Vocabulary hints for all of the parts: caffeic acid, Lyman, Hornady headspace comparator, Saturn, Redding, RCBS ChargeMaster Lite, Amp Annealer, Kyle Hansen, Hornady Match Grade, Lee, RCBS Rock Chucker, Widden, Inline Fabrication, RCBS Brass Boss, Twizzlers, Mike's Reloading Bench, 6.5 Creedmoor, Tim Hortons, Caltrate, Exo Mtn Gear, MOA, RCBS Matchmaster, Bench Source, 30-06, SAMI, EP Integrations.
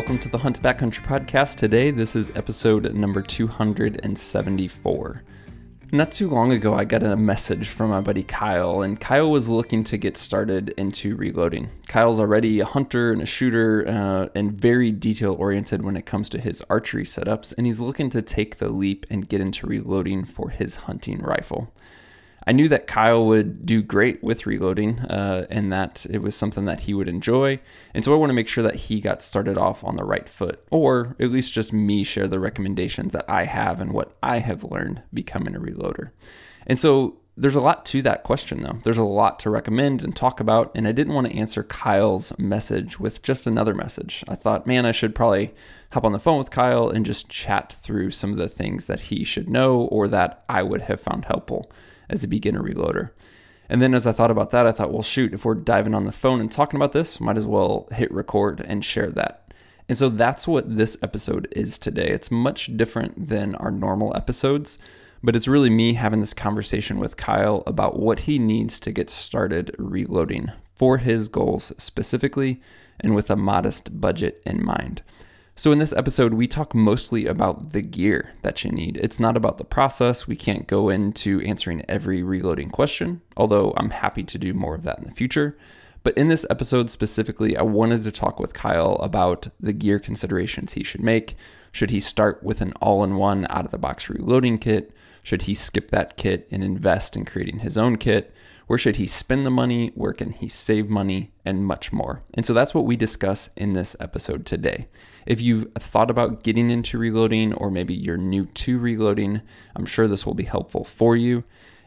welcome to the Hunt Backcountry Podcast. Today, this is episode number 274. Not too long ago, I got a message from my buddy Kyle, and Kyle was looking to get started into reloading. Kyle's already a hunter and a shooter and very detail-oriented when it comes to his archery setups, and he's looking to take the leap and get into reloading for his hunting rifle. I knew that Kyle would do great with reloading and that it was something that he would enjoy. And so I want to make sure that he got started off on the right foot, or at least just me share the recommendations that I have and what I have learned becoming a reloader. And so there's a lot to that question, though. There's a lot to recommend and talk about. And I didn't want to answer Kyle's message with just another message. I thought, man, I should probably hop on the phone with Kyle and just chat through some of the things that he should know or that I would have found helpful as a beginner reloader. And then as I thought about that, I thought, well, shoot, if we're diving on the phone and talking about this, might as well hit record and share that. And so that's what this episode is today. It's much different than our normal episodes, but it's really me having this conversation with Kyle about what he needs to get started reloading for his goals specifically and with a modest budget in mind. So in this episode, we talk mostly about the gear that you need. It's not about the process. We can't go into answering every reloading question, although I'm happy to do more of that in the future. But in this episode specifically, I wanted to talk with Kyle about the gear considerations he should make. Should he start with an all-in-one out-of-the-box reloading kit? Should he skip that kit and invest in creating his own kit? Where should he spend the money? Where can he save money? And much more. And so that's what we discuss in this episode today. If you've thought about getting into reloading, or maybe you're new to reloading, I'm sure this will be helpful for you.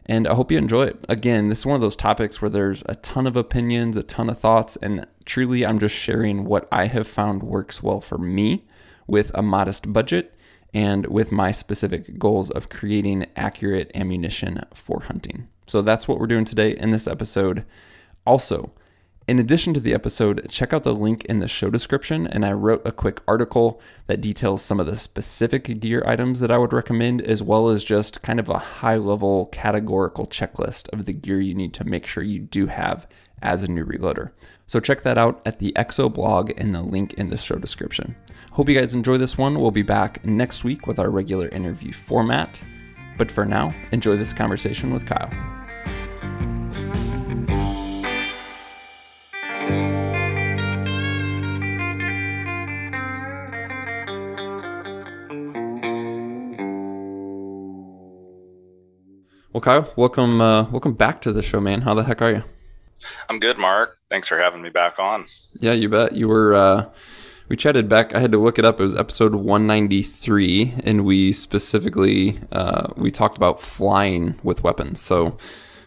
And I hope you enjoy it. Again, this is one of those topics where there's a ton of opinions, a ton of thoughts, and truly I'm just sharing what I have found works well for me with a modest budget and with my specific goals of creating accurate ammunition for hunting. So that's what we're doing today in this episode. Also, in addition to the episode, check out the link in the show description, and I wrote a quick article that details some of the specific gear items that I would recommend, as well as just kind of a high-level categorical checklist of the gear you need to make sure you do have as a new reloader. So check that out at the Exo blog and the link in the show description. Hope you guys enjoy this one. We'll be back next week with our regular interview format. But for now, enjoy this conversation with Kyle. Well, Kyle, welcome back to the show, man. How the heck are you? I'm good, Mark. Thanks for having me back on. Yeah, you bet. You were, we chatted back. I had to look it up. It was episode 193, and we specifically we talked about flying with weapons. So,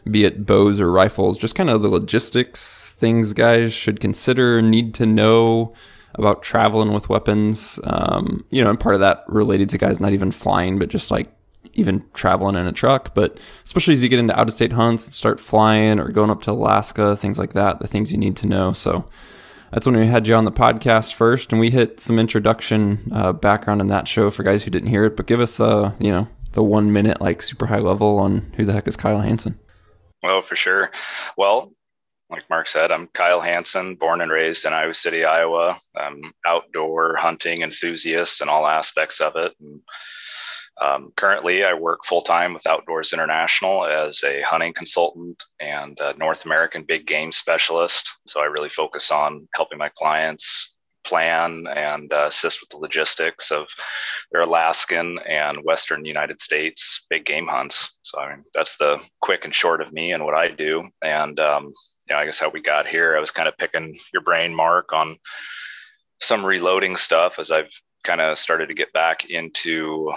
be it bows or rifles, just kind of the logistics, things guys should consider, need to know about traveling with weapons. You know, and part of that related to guys not even flying, but just like even traveling in a truck, but especially as you get into out-of-state hunts and start flying or going up to Alaska, things like that, the things you need to know. So that's when we had you on the podcast first, and we hit some introduction background in that show for guys who didn't hear it, but give us, you know, the 1 minute, like super high level on who the heck is Kyle Hansen. Well, for sure. Well, like Mark said, I'm Kyle Hansen, born and raised in Iowa City, Iowa. I'm outdoor hunting enthusiast in all aspects of it. And currently, I work full-time with Outdoors International as a hunting consultant and a North American big game specialist. So I really focus on helping my clients plan and assist with the logistics of their Alaskan and Western United States big game hunts. So I mean, that's the quick and short of me and what I do. And you know, I guess how we got here, I was kind of picking your brain, Mark, on some reloading stuff as I've kind of started to get back into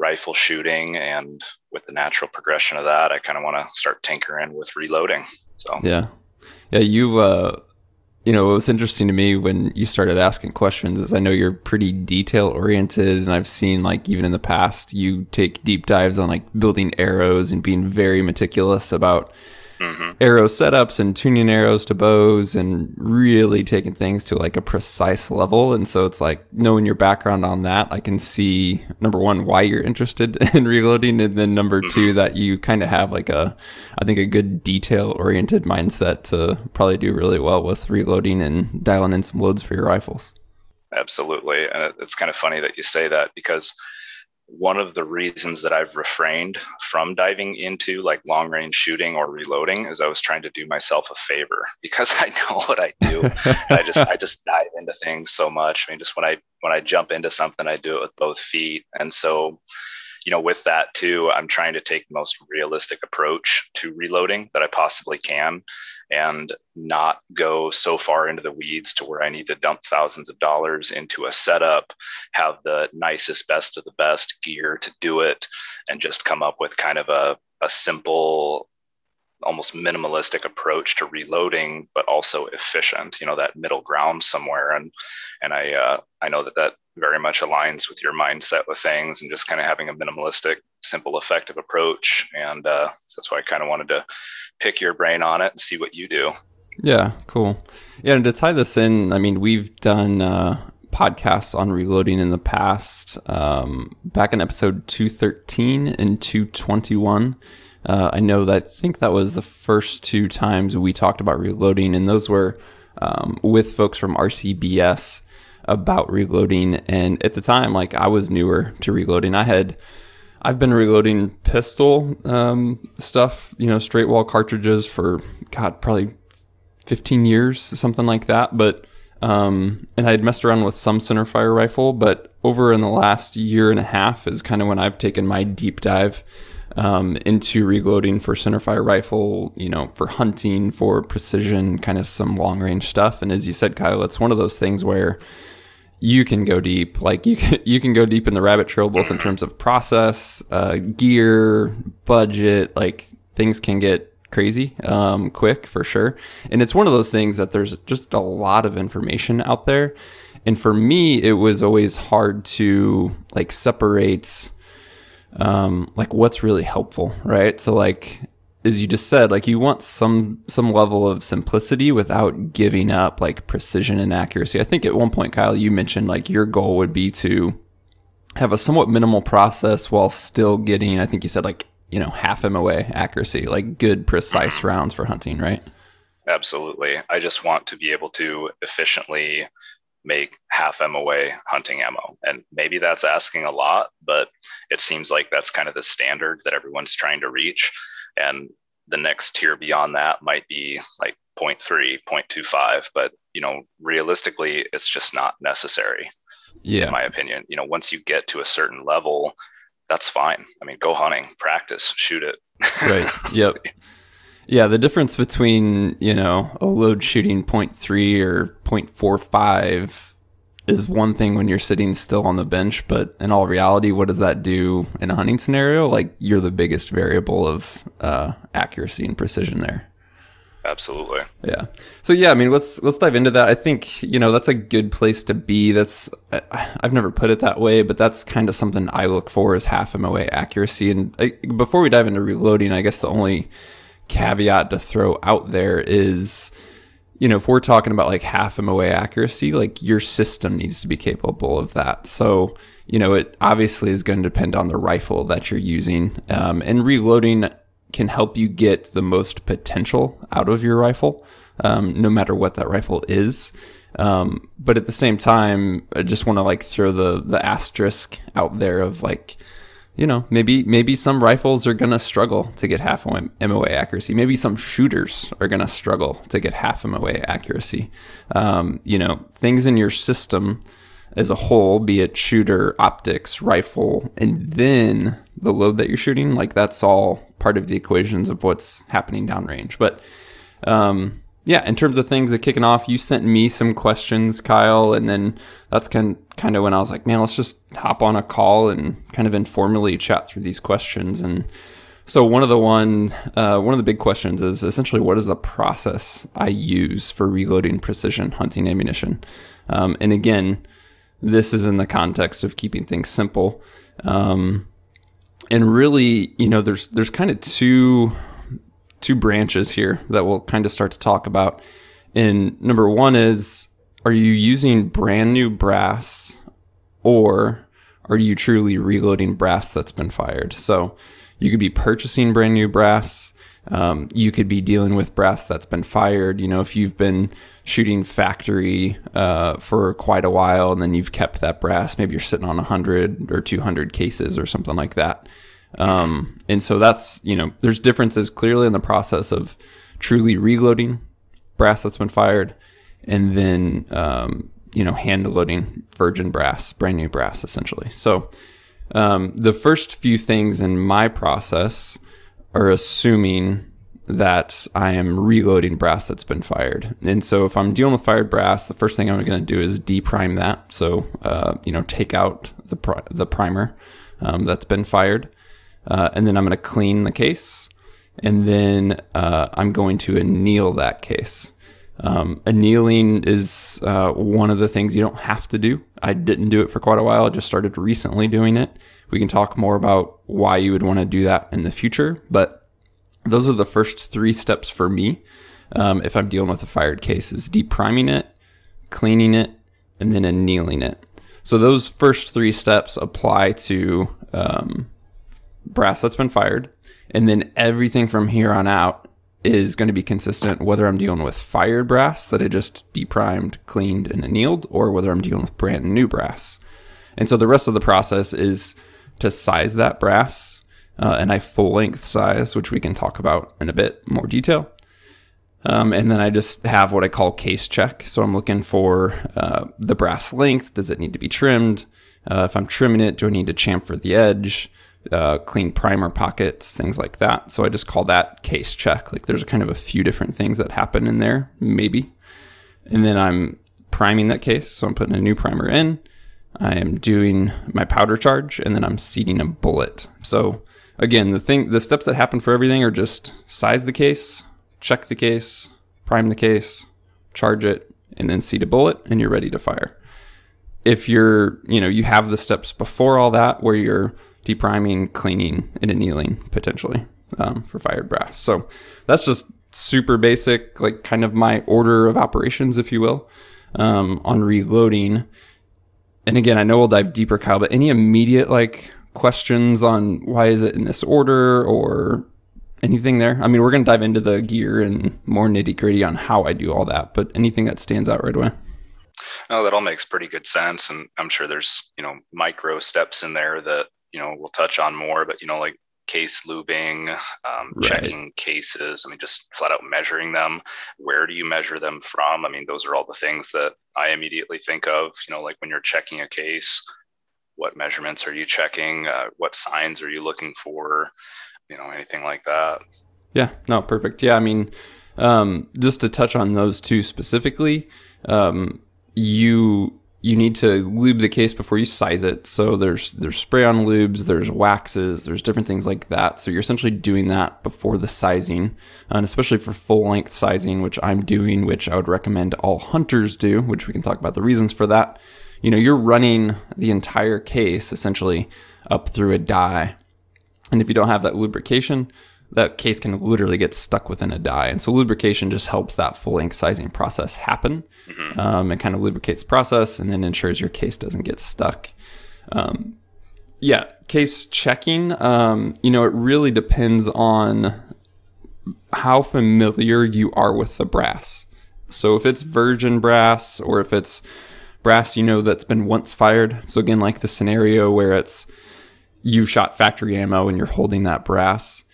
rifle shooting, and with the natural progression of that, I kind of want to start tinkering with reloading. So yeah, you know, what was interesting to me when you started asking questions is I know you're pretty detail oriented, and I've seen, like, even in the past, you take deep dives on like building arrows and being very meticulous about arrow setups and tuning arrows to bows and really taking things to like a precise level. And so it's like, knowing your background on that, I can see, number one, why you're interested in reloading, and then number two, that you kind of have like I think a good detail oriented mindset to probably do really well with reloading and dialing in some loads for your rifles. Absolutely. And it's kind of funny that you say that, because one of the reasons that I've refrained from diving into like long range shooting or reloading is I was trying to do myself a favor, because I know what I do. I just dive into things so much. I mean, just when I jump into something, I do it with both feet. And so, you know, with that too, I'm trying to take the most realistic approach to reloading that I possibly can, and not go so far into the weeds to where I need to dump thousands of dollars into a setup, have the nicest, best of the best gear to do it, and just come up with kind of a simple, almost minimalistic approach to reloading, but also efficient, you know, that middle ground somewhere. And I know that very much aligns with your mindset with things, and just kind of having a minimalistic, simple, effective approach. And that's why I kind of wanted to pick your brain on it and see what you do. Yeah, cool. Yeah, and to tie this in, I mean, we've done podcasts on reloading in the past. Back in episode 213 and 221, I think that was the first two times we talked about reloading, and those were with folks from RCBS about reloading. And at the time, like, I was newer to reloading. I've been reloading pistol stuff, you know, straight wall cartridges for probably 15 years, something like that. But and I'd messed around with some centerfire rifle, but over in the last year and a half is kind of when I've taken my deep dive into reloading for centerfire rifle, you know, for hunting, for precision, kind of some long range stuff. And as you said, Kyle, it's one of those things where you can go deep. Like, you can go deep in the rabbit trail, both in terms of process, gear, budget. Like, things can get crazy quick, for sure. And it's one of those things that there's just a lot of information out there. And for me, it was always hard to like separate like what's really helpful, right? So like, as you just said, like, you want some level of simplicity without giving up like precision and accuracy. I think at one point, Kyle, you mentioned like your goal would be to have a somewhat minimal process while still getting, I think you said, like, you know, half MOA accuracy, like good, precise rounds for hunting, right? Absolutely. I just want to be able to efficiently make half MOA hunting ammo. And maybe that's asking a lot, but it seems like that's kind of the standard that everyone's trying to reach. And the next tier beyond that might be like 0.3, 0.25, but, you know, realistically, it's just not necessary. Yeah. In my opinion, you know, once you get to a certain level, that's fine. I mean, go hunting, practice, shoot it. Right. Yep. Yeah. The difference between, you know, a load shooting 0.3 or 0.45 is one thing when you're sitting still on the bench, but in all reality, what does that do in a hunting scenario? Like, you're the biggest variable of accuracy and precision there. Absolutely. Yeah. So yeah, I mean, let's dive into that. I think, you know, that's a good place to be. That's, I've never put it that way, but that's kind of something I look for, is half MOA accuracy. And before we dive into reloading, I guess the only caveat to throw out there is, you know, if we're talking about like half MOA accuracy, like, your system needs to be capable of that. So, you know, it obviously is going to depend on the rifle that you're using. And reloading can help you get the most potential out of your rifle, no matter what that rifle is. But at the same time, I just want to like throw the asterisk out there of like, you know, maybe some rifles are going to struggle to get half MOA accuracy. Maybe some shooters are going to struggle to get half MOA accuracy. You know, things in your system as a whole, be it shooter, optics, rifle, and then the load that you're shooting, like, that's all part of the equations of what's happening downrange. But yeah, in terms of things that kicking off, you sent me some questions, Kyle, and then that's kind of when I was like, man, let's just hop on a call and kind of informally chat through these questions. And so one of the big questions is essentially, what is the process I use for reloading precision hunting ammunition? And again, this is in the context of keeping things simple. And really, you know, there's kind of two branches here that we'll kind of start to talk about. And number one is, are you using brand new brass, or are you truly reloading brass that's been fired? So you could be purchasing brand new brass. You could be dealing with brass that's been fired. You know, if you've been shooting factory for quite a while and then you've kept that brass, maybe you're sitting on 100 or 200 cases or something like that. And so that's, you know, there's differences clearly in the process of truly reloading brass that's been fired and then, you know, hand loading virgin brass, brand new brass, essentially. So the first few things in my process are assuming that I am reloading brass that's been fired. And so if I'm dealing with fired brass, the first thing I'm going to do is deprime that. So, you know, take out the primer that's been fired. And then I'm going to clean the case. And then I'm going to anneal that case. Annealing is one of the things you don't have to do. I didn't do it for quite a while. I just started recently doing it. We can talk more about why you would want to do that in the future, but those are the first three steps for me. If I'm dealing with a fired case, is depriming it, cleaning it, and then annealing it. So those first three steps apply to brass that's been fired, and then everything from here on out is going to be consistent whether I'm dealing with fired brass that I just deprimed, cleaned, and annealed, or whether I'm dealing with brand new brass. And so the rest of the process is to size that brass, and I full length size, which we can talk about in a bit more detail. And then I just have what I call case check. So I'm looking for the brass length. Does it need to be trimmed? If I'm trimming it, do I need to chamfer the edge? Clean primer pockets, things like that. So I just call that case check. Like there's kind of a few different things that happen in there, maybe. And then I'm priming that case. So I'm putting a new primer in. I am doing my powder charge, and then I'm seating a bullet. So again, the steps that happen for everything are just size the case, check the case, prime the case, charge it, and then seat a bullet, and you're ready to fire. If you're, you know, you have the steps before all that where you're depriming, cleaning, and annealing potentially for fired brass. So that's just super basic, like kind of my order of operations, if you will, on reloading. And again, I know we'll dive deeper, Kyle, but any immediate like questions on why is it in this order or anything there? I mean, we're going to dive into the gear and more nitty gritty on how I do all that, but anything that stands out right away? No, that all makes pretty good sense. And I'm sure there's, you know, micro steps in there that, you know, we'll touch on more, but, you know, like case lubing, right, checking cases. I mean, just flat out measuring them. Where do you measure them from? I mean, those are all the things that I immediately think of, you know, like when you're checking a case, what measurements are you checking? What signs are you looking for? You know, anything like that. Yeah, no, perfect. Yeah. I mean, just to touch on those two specifically, you need to lube the case before you size it. So there's spray-on lubes, there's waxes, there's different things like that. So you're essentially doing that before the sizing, and especially for full-length sizing, which I'm doing, which I would recommend all hunters do, which we can talk about the reasons for that. You know, you're running the entire case essentially up through a die. And if you don't have that lubrication, that case can literally get stuck within a die. And so lubrication just helps that full-length sizing process happen. Mm-hmm. It kind of lubricates the process and then ensures your case doesn't get stuck. Yeah, case checking, you know, it really depends on how familiar you are with the brass. So if it's virgin brass or if it's brass, you know, that's been once fired. So again, like the scenario where it's you shot factory ammo and you're holding that brass,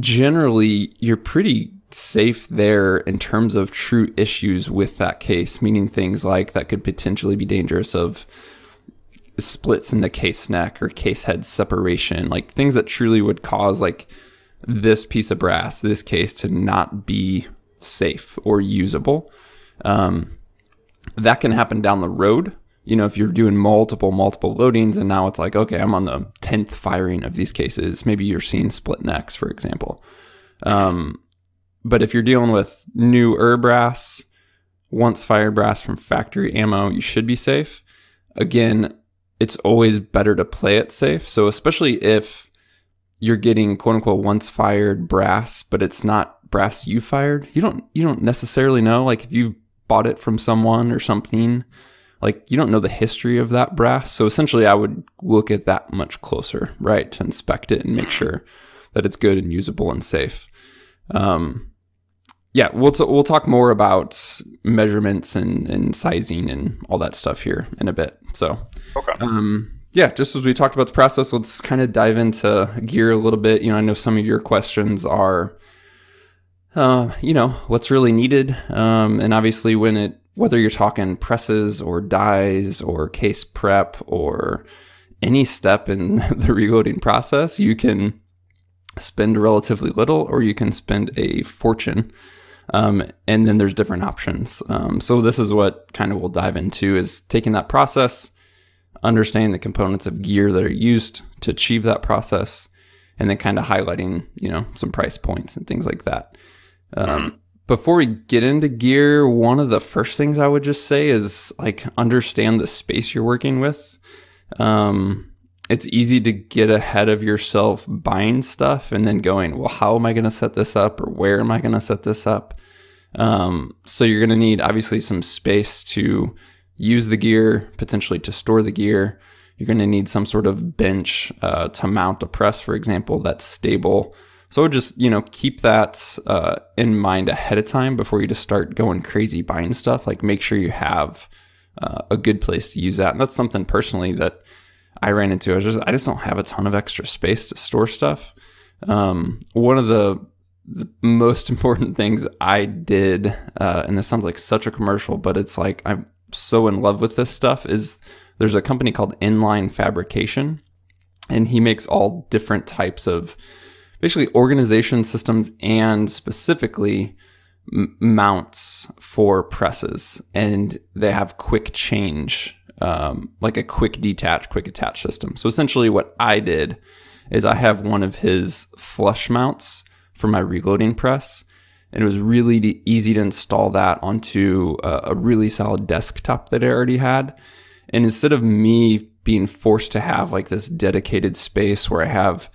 generally you're pretty safe there in terms of true issues with that case, meaning things like that could potentially be dangerous of splits in the case neck or case head separation, like things that truly would cause like this piece of brass, this case, to not be safe or usable. That can happen down the road. You know, if you're doing multiple loadings and now it's like, okay, I'm on the 10th firing of these cases. Maybe you're seeing split necks, for example. But if you're dealing with newer brass, once fired brass from factory ammo, you should be safe. Again, it's always better to play it safe. So especially if you're getting quote unquote once fired brass, but it's not brass you fired, you don't necessarily know. Like if you bought it from someone or something, like you don't know the history of that brass. So essentially I would look at that much closer, right? To inspect it and make sure that it's good and usable and safe. Yeah, we'll talk more about measurements and sizing and all that stuff here in a bit. So, okay. Yeah, just as we talked about the process, let's kind of dive into gear a little bit. You know, I know some of your questions are, you know, what's really needed, and obviously when it whether you're talking presses or dies or case prep or any step in the reloading process, you can spend relatively little or you can spend a fortune. And then there's different options. So this is what kind of we'll dive into is taking that process, understanding the components of gear that are used to achieve that process, and then kind of highlighting, you know, some price points and things like that. Before we get into gear, one of the first things I would just say is like understand the space you're working with. It's easy to get ahead of yourself buying stuff and then going, well, how am I going to set this up or where am I going to set this up? So you're going to need obviously some space to use the gear, potentially to store the gear. You're going to need some sort of bench to mount a press, for example, that's stable. So just, you know, keep that in mind ahead of time before you just start going crazy buying stuff. Like make sure you have a good place to use that. And that's something personally that I ran into. I just don't have a ton of extra space to store stuff. One of the most important things I did, and this sounds like such a commercial, but it's like I'm so in love with this stuff, is there's a company called Inline Fabrication, and he makes all different types of basically organization systems and specifically mounts for presses. And they have quick change, like a quick detach, quick attach system. So essentially what I did is I have one of his flush mounts for my reloading press. And it was really easy to install that onto a really solid desktop that I already had. And instead of me being forced to have like this dedicated space where I have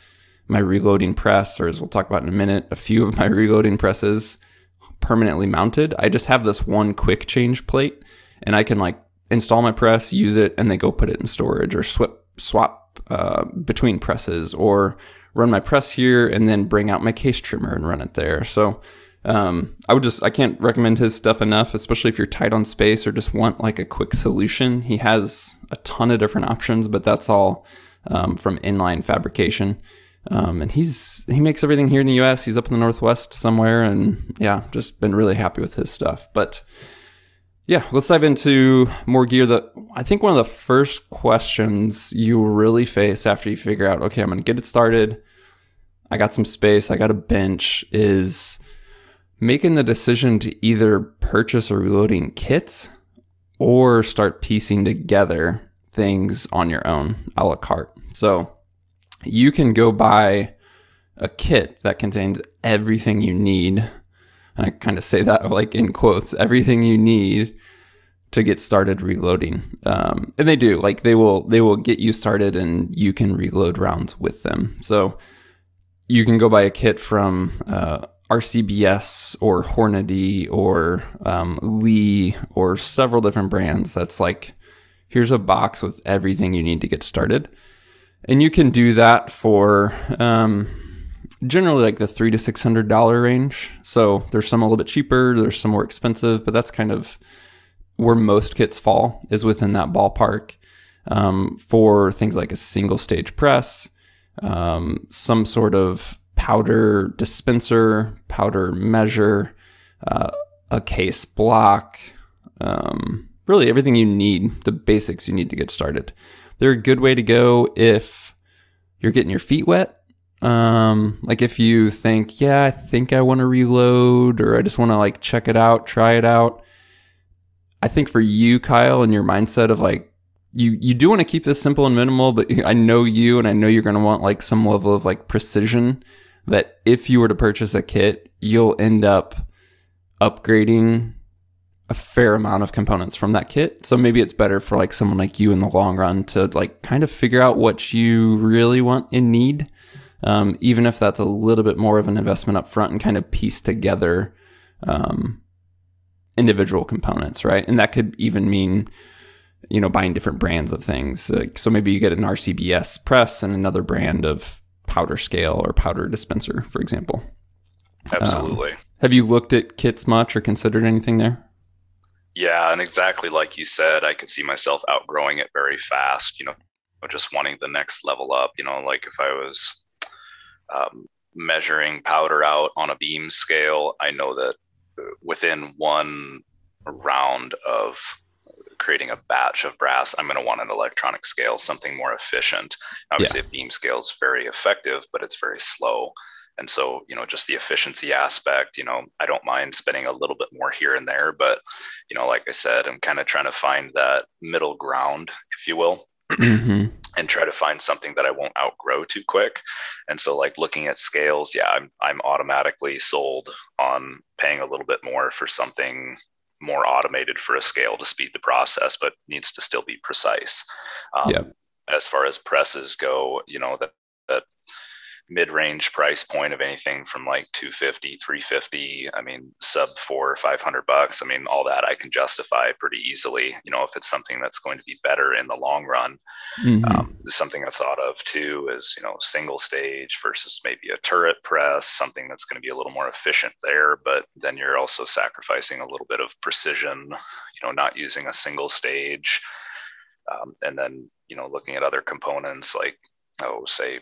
my reloading press, or as we'll talk about in a minute, a few of my reloading presses permanently mounted, I just have this one quick change plate and I can like install my press, use it, and then go put it in storage, or swap between presses, or run my press here and then bring out my case trimmer and run it there. So I can't recommend his stuff enough, especially if you're tight on space or just want like a quick solution. He has a ton of different options, but that's all from Inline Fabrication. And he makes everything here in the US. He's up in the Northwest somewhere, and yeah, just been really happy with his stuff. But yeah, let's dive into more gear. That I think one of the first questions you really face after you figure out, okay, I'm going to get it started, I got some space, I got a bench, is making the decision to either purchase a reloading kit or start piecing together things on your own, a la carte. So you can go buy a kit that contains everything you need. And I kind of say that like in quotes, everything you need to get started reloading. And they do, like they will get you started and you can reload rounds with them. So you can go buy a kit from RCBS or Hornady or Lee or several different brands. That's like, here's a box with everything you need to get started. And you can do that for generally like the $300 to $600 range. So there's some a little bit cheaper, there's some more expensive, but that's kind of where most kits fall, is within that ballpark for things like a single stage press, some sort of powder dispenser, powder measure, a case block, really everything you need, the basics you need to get started. They're a good way to go if you're getting your feet wet. Like if you think, yeah, I think I want to reload, or I just want to like check it out, try it out. I think for you, Kyle, and your mindset of like, you do want to keep this simple and minimal, but I know you, and I know you're going to want like some level of like precision, that if you were to purchase a kit, you'll end up upgrading a fair amount of components from that kit. So maybe it's better for like someone like you in the long run to like kind of figure out what you really want and need, even if that's a little bit more of an investment up front, and kind of piece together individual components, right? And that could even mean, you know, buying different brands of things. Like, so maybe you get an RCBS press and another brand of powder scale or powder dispenser, for example. Absolutely. Have you looked at kits much or considered anything there? Yeah, and exactly like you said, I can see myself outgrowing it very fast, you know, just wanting the next level up, you know, like if I was measuring powder out on a beam scale, I know that within one round of creating a batch of brass, I'm going to want an electronic scale, something more efficient. Obviously, a beam scale is very effective, but it's very slow. And so, you know, just the efficiency aspect, you know, I don't mind spending a little bit more here and there, but, you know, like I said, I'm kind of trying to find that middle ground, if you will, and try to find something that I won't outgrow too quick. And so like looking at scales, yeah, I'm automatically sold on paying a little bit more for something more automated for a scale to speed the process, but needs to still be precise. As far as presses go, you know, that mid-range price point of anything from like $250, $350, I mean, sub $400 or $500, I mean, all that I can justify pretty easily, you know, if it's something that's going to be better in the long run. Something I've thought of too is, you know, single stage versus maybe a turret press, something that's going to be a little more efficient there, but then you're also sacrificing a little bit of precision, you know, not using a single stage. And then, you know, looking at other components like, say,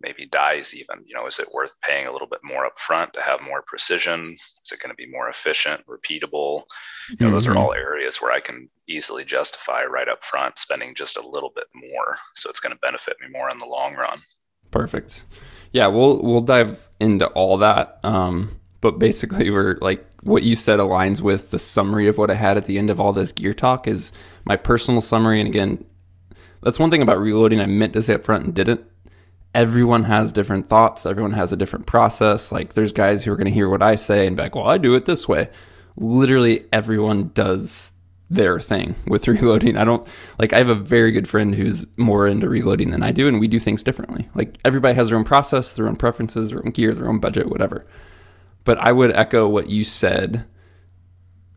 maybe dies even, you know, is it worth paying a little bit more up front to have more precision? Is it going to be more efficient, repeatable? You know, those are all areas where I can easily justify right up front spending just a little bit more. So it's going to benefit me more in the long run. Perfect. Yeah, we'll dive into all that. But basically we're like, what you said aligns with the summary of what I had at the end of all this gear talk is my personal summary. And again, that's one thing about reloading I meant to say up front and didn't. Everyone has different thoughts. Everyone has a different process. Like there's guys who are going to hear what I say and be like, well, I do it this way. Literally everyone does their thing with reloading. I have a very good friend who's more into reloading than I do, and we do things differently. Like everybody has their own process, their own preferences, their own gear, their own budget, whatever. But I would echo what you said.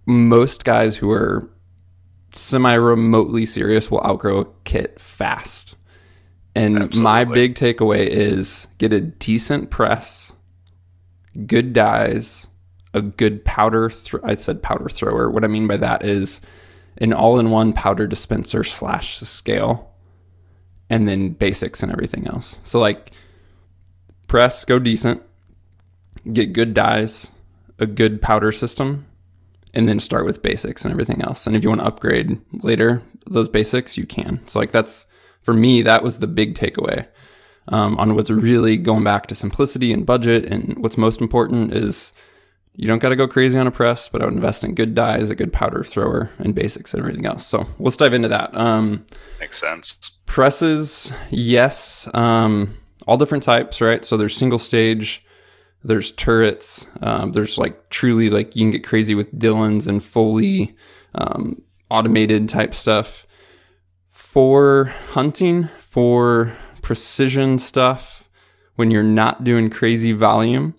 Most guys who are semi-remotely serious will outgrow a kit fast. And absolutely. My big takeaway is get a decent press, good dies, a good powder. I said powder thrower. What I mean by that is an all-in-one powder dispenser / scale, and then basics and everything else. So like press, go decent, get good dies, a good powder system, and then start with basics and everything else. And if you want to upgrade later those basics, you can. So like that's, for me, that was the big takeaway on what's really going back to simplicity and budget. And what's most important is you don't got to go crazy on a press, but I would invest in good dies, a good powder thrower, and basics and everything else. So let's dive into that. Makes sense. Presses, yes. All different types, right? So there's single stage, there's turrets, there's like truly like you can get crazy with Dillons and fully automated type stuff. For hunting, for precision stuff, when you're not doing crazy volume,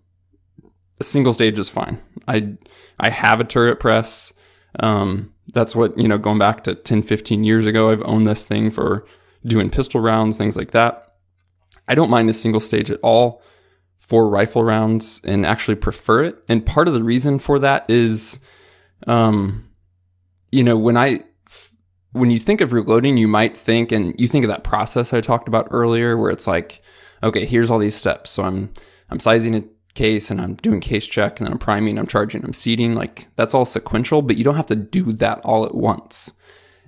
a single stage is fine. I have a turret press. That's what, you know, going back to 10, 15 years ago, I've owned this thing for doing pistol rounds, things like that. I don't mind a single stage at all for rifle rounds and actually prefer it. And part of the reason for that is, you know, when you think of reloading, you might think, and you think of that process I talked about earlier, where it's like, okay, here's all these steps. So I'm sizing a case, and I'm doing case check, and then I'm priming, I'm charging, I'm seating. Like that's all sequential, but you don't have to do that all at once.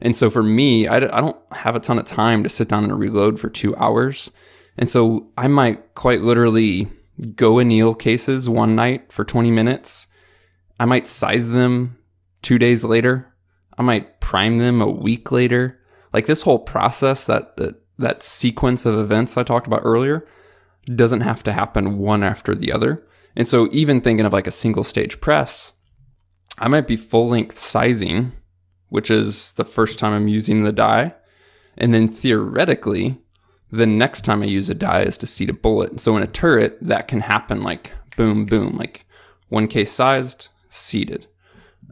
And so for me, I don't have a ton of time to sit down and reload for 2 hours. And so I might quite literally go anneal cases one night for 20 minutes. I might size them 2 days later. I might prime them a week later. Like this whole process, that sequence of events I talked about earlier doesn't have to happen one after the other. And so even thinking of like a single stage press, I might be full length sizing, which is the first time I'm using the die. And then theoretically, the next time I use a die is to seat a bullet. And so in a turret, that can happen like boom, boom, like one case sized, seated.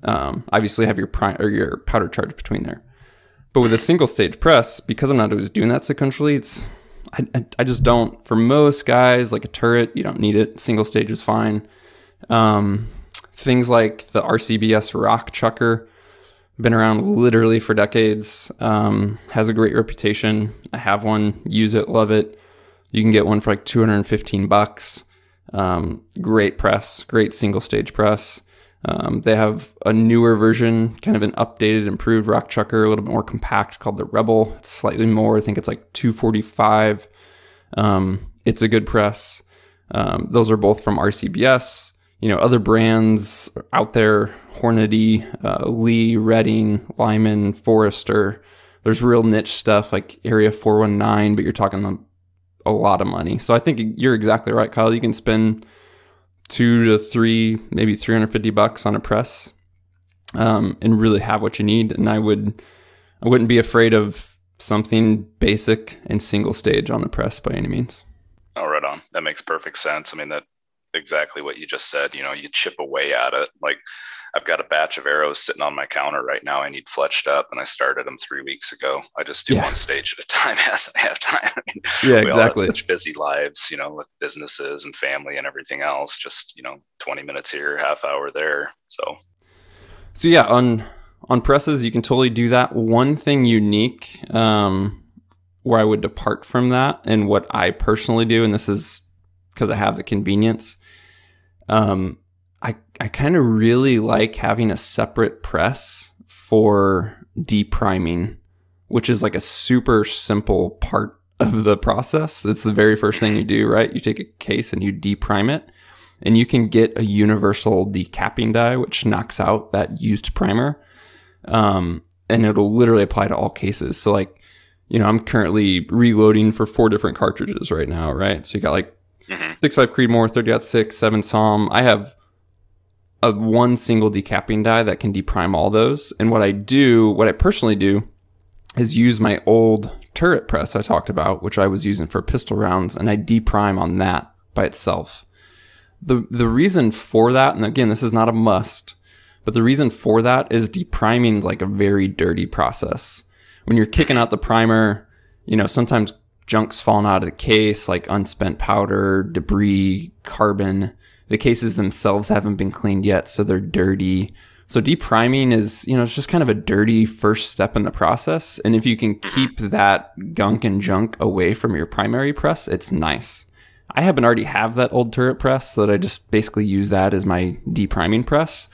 Obviously have your your powder charge between there, but with a single stage press, because I'm not always doing that sequentially, it's I just don't. For most guys, like a turret, you don't need it. Single stage is fine. Things like the RCBS Rock Chucker, been around literally for decades, has a great reputation. I have one, use it, love it. You can get one for like $215. Great press, great single stage press. They have a newer version, kind of an updated, improved Rock Chucker, a little bit more compact, called the Rebel. It's slightly more, I think it's like 245. It's a good press. Those are both from RCBS. You know, other brands out there, Hornady, Lee, Redding, Lyman, Forster. There's real niche stuff like Area 419, but you're talking a lot of money. So I think you're exactly right, Kyle. You can spend $200 to $300, maybe $350 on a press, and really have what you need. And I wouldn't be afraid of something basic and single stage on the press by any means. Oh, right on. That makes perfect sense. I mean, that exactly what you just said. You know, you chip away at it. Like, I've got a batch of arrows sitting on my counter right now. I need fletched up, and I started them 3 weeks ago. I just do one stage at a time as I have time. I mean, yeah, we exactly. All have such busy lives, you know, with businesses and family and everything else. Just, you know, 20 minutes here, half hour there. So yeah, on presses, you can totally do that. One thing unique, where I would depart from that, and what I personally do, and this is because I have the convenience, I kind of really like having a separate press for depriming, which is like a super simple part of the process. It's the very first thing you do, right? You take a case and you deprime it, and you can get a universal decapping die, which knocks out that used primer. And it'll literally apply to all cases. So like, you know, I'm currently reloading for 4 different cartridges right now, right? So you got like 6.5 Creedmoor, 30-06, 7 Psalm. I have a one single decapping die that can deprime all those. And what I personally do is use my old turret press I talked about, which I was using for pistol rounds, and I deprime on that by itself. The reason for that, and again, this is not a must, but the reason for that is depriming is like a very dirty process. When you're kicking out the primer, you know, sometimes junk's falling out of the case, like unspent powder, debris, carbon. The cases themselves haven't been cleaned yet, so they're dirty. So depriming is, you know, it's just kind of a dirty first step in the process. And if you can keep that gunk and junk away from your primary press, it's nice. I happen to already have that old turret press, so that I just basically use that as my depriming press.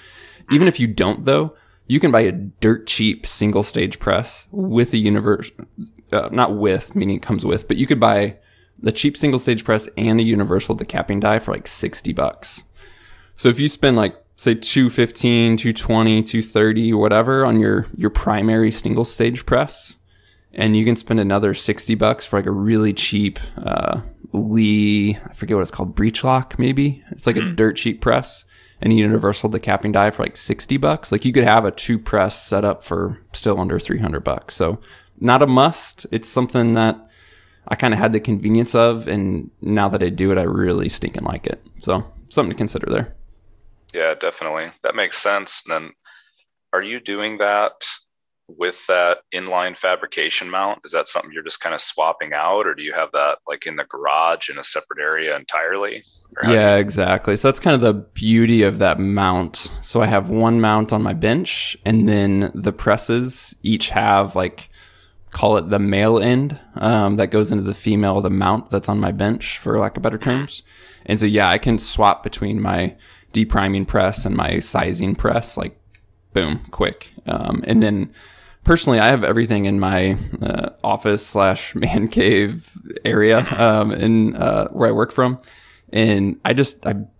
Even if you don't, though, you can buy a dirt cheap single stage press with a universal, not with, meaning it comes with, but you could buy the cheap single stage press and a universal decapping die for like $60. So if you spend like, say, $215, $220, $230, whatever on your primary single stage press, and you can spend another $60 for like a really cheap Lee, I forget what it's called, breechlock maybe. It's like a dirt cheap press and a universal decapping die for like $60. Like, you could have a 2 press set up for still under $300. So not a must. It's something that I kind of had the convenience of, and now that I do it, I really stinking like it. So something to consider there. Yeah, definitely. That makes sense. Then are you doing that with that inline fabrication mount? Is that something you're just kind of swapping out, or do you have that like in the garage in a separate area entirely? Yeah, exactly. So that's kind of the beauty of that mount. So I have one mount on my bench, and then the presses each have like, call it the male end, that goes into the female of the mount that's on my bench, for lack of better terms. And so, yeah, I can swap between my depriming press and my sizing press, like boom, quick. And then personally, I have everything in my office / man cave area in where I work from. And I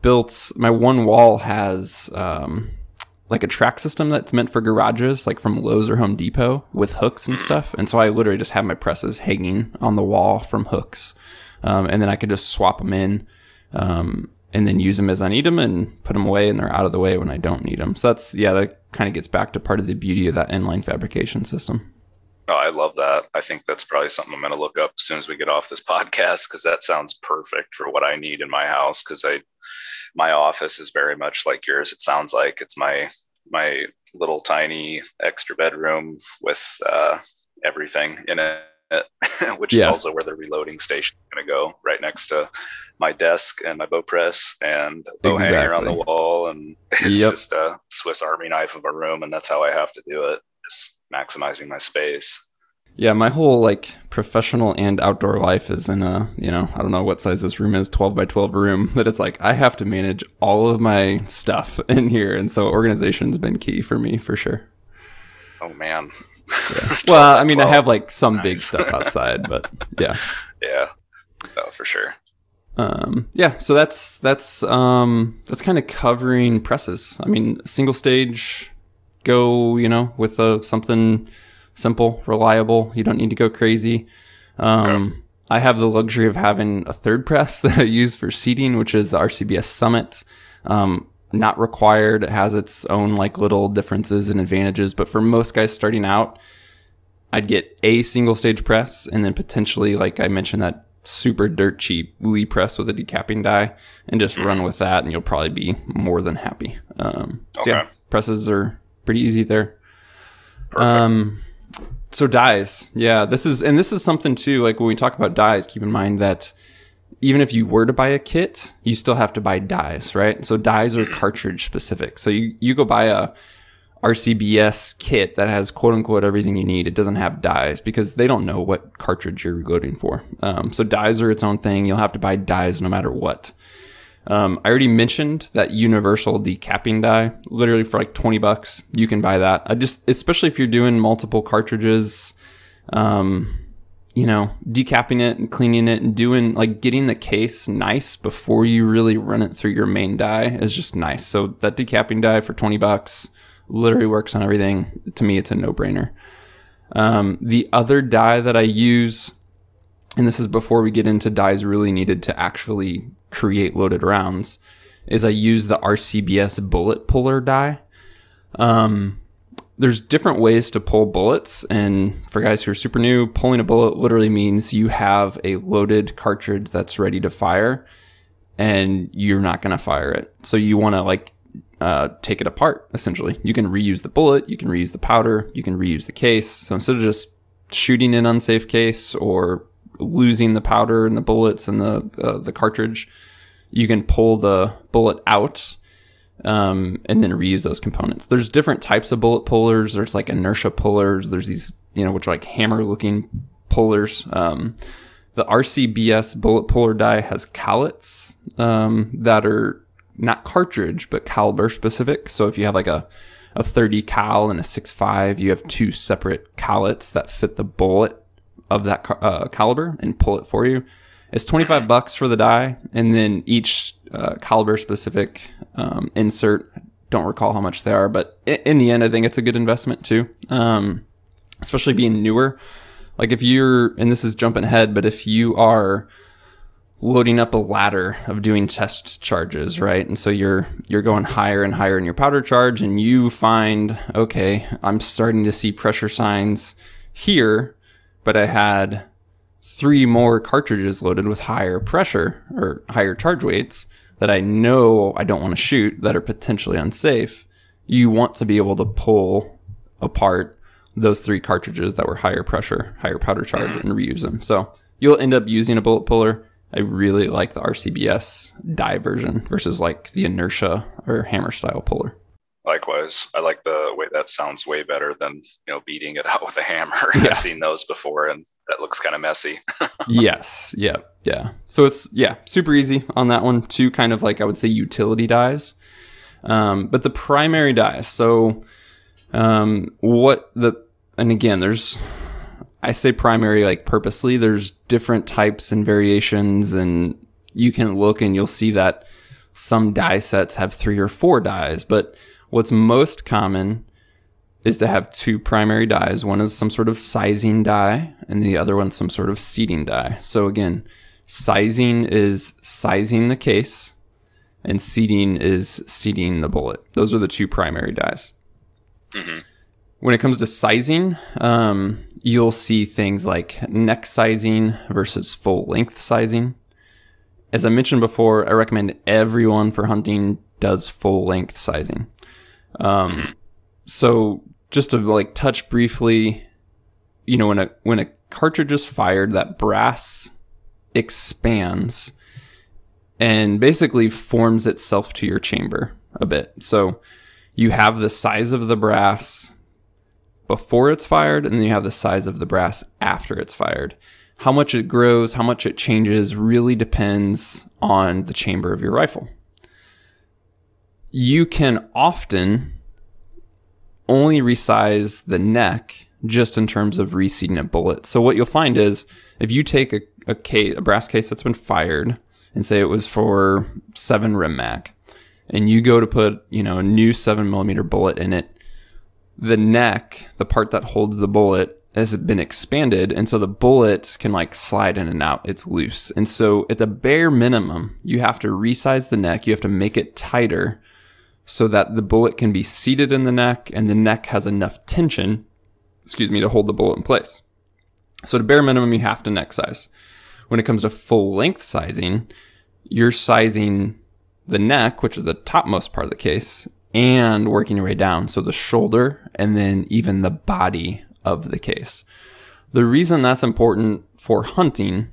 built, my one wall has like a track system that's meant for garages, like from Lowe's or Home Depot, with hooks and stuff. And so I literally just have my presses hanging on the wall from hooks. And then I could just swap them in, and then use them as I need them and put them away, and they're out of the way when I don't need them. So that's, yeah, that kind of gets back to part of the beauty of that inline fabrication system. Oh, I love that. I think that's probably something I'm going to look up as soon as we get off this podcast, because that sounds perfect for what I need in my house. Because my office is very much like yours. It sounds like it's my little tiny extra bedroom with everything in it. which is also where the reloading station is going to go, right next to my desk and my bow press and bow hanger on the wall. And it's just a Swiss Army knife of a room, and that's how I have to do it, just maximizing my space. Yeah, my whole like professional and outdoor life is in a, you know, I don't know what size this room is, 12 by 12 room, that it's like I have to manage all of my stuff in here. And so organization's been key for me for sure. Oh, man. Yeah. Well, I mean, 12. I have like some big stuff outside, but yeah. Yeah. Oh, for sure. Yeah. So that's kind of covering presses. I mean, single stage, go, you know, with something simple, reliable. You don't need to go crazy. Okay. I have the luxury of having a third press that I use for seating, which is the RCBS Summit. Not required. It has its own like little differences and advantages. But for most guys starting out, I'd get a single stage press and then potentially, like I mentioned, that super dirt cheap Lee press with a decapping die, and just run with that, and you'll probably be more than happy. So yeah, presses are pretty easy there. Perfect. So dies. Yeah, this is something too, like when we talk about dies, keep in mind that even if you were to buy a kit, you still have to buy dies, right? So dies are cartridge specific. So you go buy a RCBS kit that has quote unquote everything you need. It doesn't have dies because they don't know what cartridge you're reloading for. So dies are its own thing. You'll have to buy dies no matter what. I already mentioned that universal decapping die, literally for like $20, you can buy that. I just, especially if you're doing multiple cartridges, you know, decapping it and cleaning it and doing like getting the case nice before you really run it through your main die is just nice. So that decapping die for $20 literally works on everything. To me, it's a no brainer. The other die that I use, and this is before we get into dies really needed to actually create loaded rounds, is I use the RCBS bullet puller die. There's different ways to pull bullets, and for guys who are super new, pulling a bullet literally means you have a loaded cartridge that's ready to fire and you're not going to fire it. So you want to like take it apart, essentially. You can reuse the bullet, you can reuse the powder, you can reuse the case. So instead of just shooting an unsafe case or losing the powder and the bullets and the cartridge, you can pull the bullet out and then reuse those components. There's different types of bullet pullers. There's like inertia pullers. There's these, you know, which are like hammer looking pullers. The RCBS bullet puller die has collets that are not cartridge but caliber specific. So if you have like a 30 cal and a 6.5, you have two separate collets that fit the bullet of that caliber and pull it for you. It's $25 for the die, and then each caliber specific insert, don't recall how much they are, but in the end I think it's a good investment too, especially being newer. Like if you're, and this is jumping ahead, but if you are loading up a ladder of doing test charges, right? And so you're going higher and higher in your powder charge, and you find, okay, I'm starting to see pressure signs here, but I had three more cartridges loaded with higher pressure or higher charge weights that I know I don't want to shoot, that are potentially unsafe. You want to be able to pull apart those three cartridges that were higher pressure, higher powder charge, and reuse them. So you'll end up using a bullet puller. I really like the RCBS die version versus like the inertia or hammer style puller. Likewise, I like the way that sounds way better than, you know, beating it out with a hammer. Yeah. I've seen those before, and that looks kind of messy. Yes. Yeah. Yeah. So it's, yeah, super easy on that one too. Kind of like, I would say, utility dies. But the primary dies. So, and again, I say primary like purposely, there's different types and variations, and you can look and you'll see that some die sets have 3 or 4 dies, but what's most common is to have 2 primary dies. One is some sort of sizing die, and the other one's some sort of seating die. So again, sizing is sizing the case, and seating is seating the bullet. Those are the 2 primary dies. Mm-hmm. When it comes to sizing, you'll see things like neck sizing versus full length sizing. As I mentioned before, I recommend everyone for hunting does full length sizing. So just to like touch briefly, you know, when a cartridge is fired, that brass expands and basically forms itself to your chamber a bit. So you have the size of the brass before it's fired, and then you have the size of the brass after it's fired. How much it grows, how much it changes, really depends on the chamber of your rifle. You can often only resize the neck just in terms of reseating a bullet. So what you'll find is if you take a brass case that's been fired, and say it was for 7 Rem Mag, and you go to put, you know, a new 7mm bullet in it, the neck, the part that holds the bullet, has been expanded, and so the bullet can like slide in and out. It's loose. And so at the bare minimum, you have to resize the neck. You have to make it tighter so that the bullet can be seated in the neck and the neck has enough tension, to hold the bullet in place. So at bare minimum, you have to neck size. When it comes to full length sizing, you're sizing the neck, which is the topmost part of the case, and working your way down. So the shoulder and then even the body of the case. The reason that's important for hunting,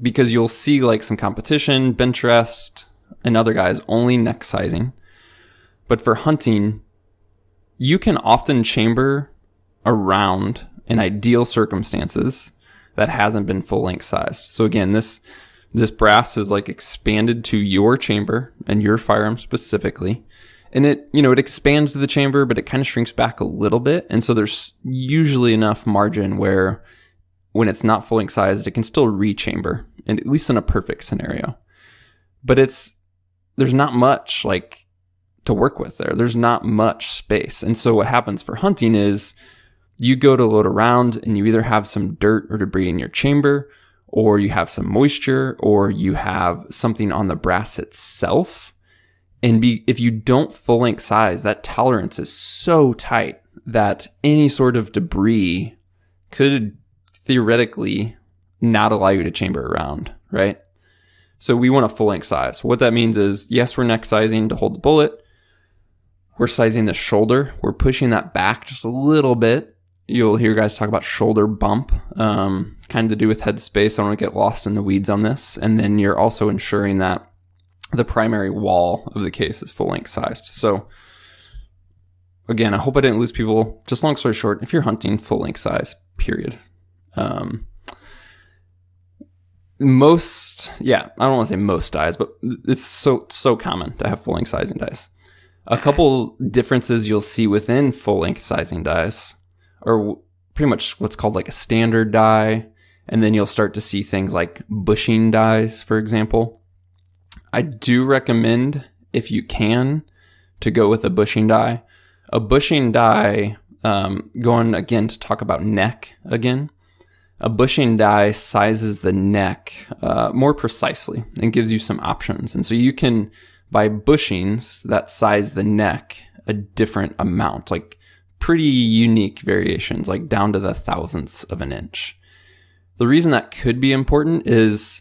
because you'll see like some competition, bench rest, and other guys only neck sizing. But for hunting, you can often chamber around in ideal circumstances that hasn't been full length sized. So again, this brass is like expanded to your chamber and your firearm specifically. And it, you know, it expands to the chamber, but it kind of shrinks back a little bit. And so there's usually enough margin where when it's not full length sized, it can still rechamber, and at least in a perfect scenario. But there's not much like to work with there. There's not much space. And so what happens for hunting is you go to load a round and you either have some dirt or debris in your chamber, or you have some moisture, or you have something on the brass itself. And if you don't full length size, that tolerance is so tight that any sort of debris could theoretically not allow you to chamber around, right? So we want a full length size. What that means is, yes, we're neck sizing to hold the bullet. We're sizing the shoulder. We're pushing that back just a little bit. You'll hear guys talk about shoulder bump, kind of to do with head space. I don't want to get lost in the weeds on this. And then you're also ensuring that the primary wall of the case is full length sized. So again, I hope I didn't lose people. Just long story short, if you're hunting, full length size, period. I don't want to say most dies, but it's so common to have full length sizing dies. A couple differences you'll see within full length sizing dies, or pretty much what's called like a standard die. And then you'll start to see things like bushing dies, for example. I do recommend, if you can, to go with a bushing die. A bushing die, going again to talk about neck again, a bushing die sizes the neck more precisely and gives you some options. And so you can buy bushings that size the neck a different amount, like pretty unique variations, like down to the thousandths of an inch. The reason that could be important is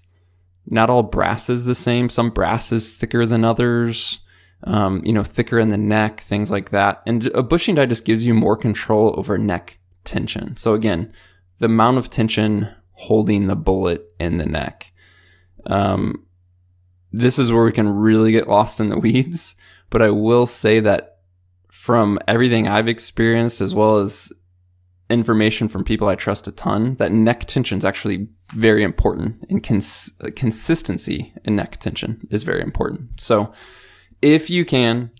not all brass is the same. Some brass is thicker than others, thicker in the neck, things like that. And a bushing die just gives you more control over neck tension. So again, the amount of tension holding the bullet in the neck. This is where we can really get lost in the weeds, but I will say that from everything I've experienced, as well as information from people I trust a ton, that neck tension is actually very important, and consistency in neck tension is very important. So if you can,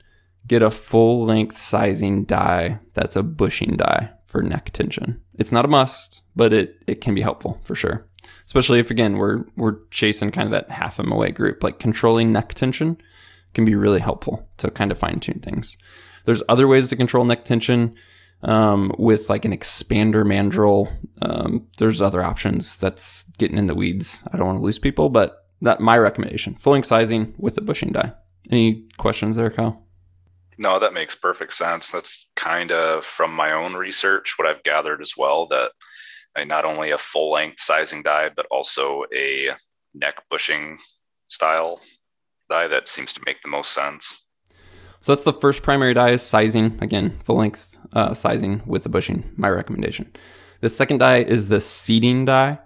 get a full length sizing die that's a bushing die for neck tension. It's not a must, but it can be helpful for sure. Especially if, again, we're chasing kind of that half MOA group, like controlling neck tension can be really helpful to kind of fine tune things. There's other ways to control neck tension with like an expander mandrel. There's other options. That's getting in the weeds. I don't want to lose people, but that's my recommendation. Full length sizing with a bushing die. Any questions there, Kyle? No, that makes perfect sense. That's kind of from my own research, what I've gathered as well, that not only a full length sizing die, but also a neck bushing style die that seems to make the most sense. So that's the first primary die, is sizing, again, full length sizing with the bushing, my recommendation. The second die is the seating die.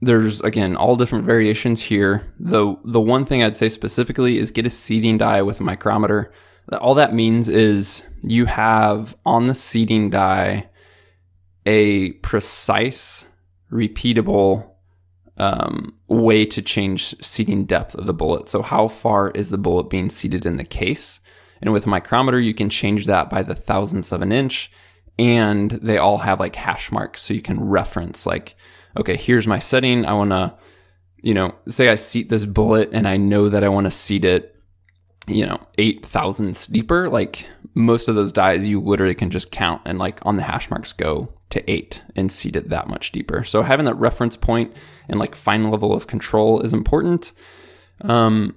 There's, again, all different variations here. The one thing I'd say specifically is get a seating die with a micrometer. All that means is you have on the seating die a precise, repeatable way to change seating depth of the bullet. So how far is the bullet being seated in the case? And with a micrometer, you can change that by the thousandths of an inch. And they all have like hash marks. So you can reference like, okay, here's my setting. I want to, you know, say I seat this bullet and I know that I want to seat it, you know, 8 thousandths deeper. Like most of those dies, you literally can just count and like on the hash marks go to 8 and seat it that much deeper. So having that reference point and like fine level of control is important. The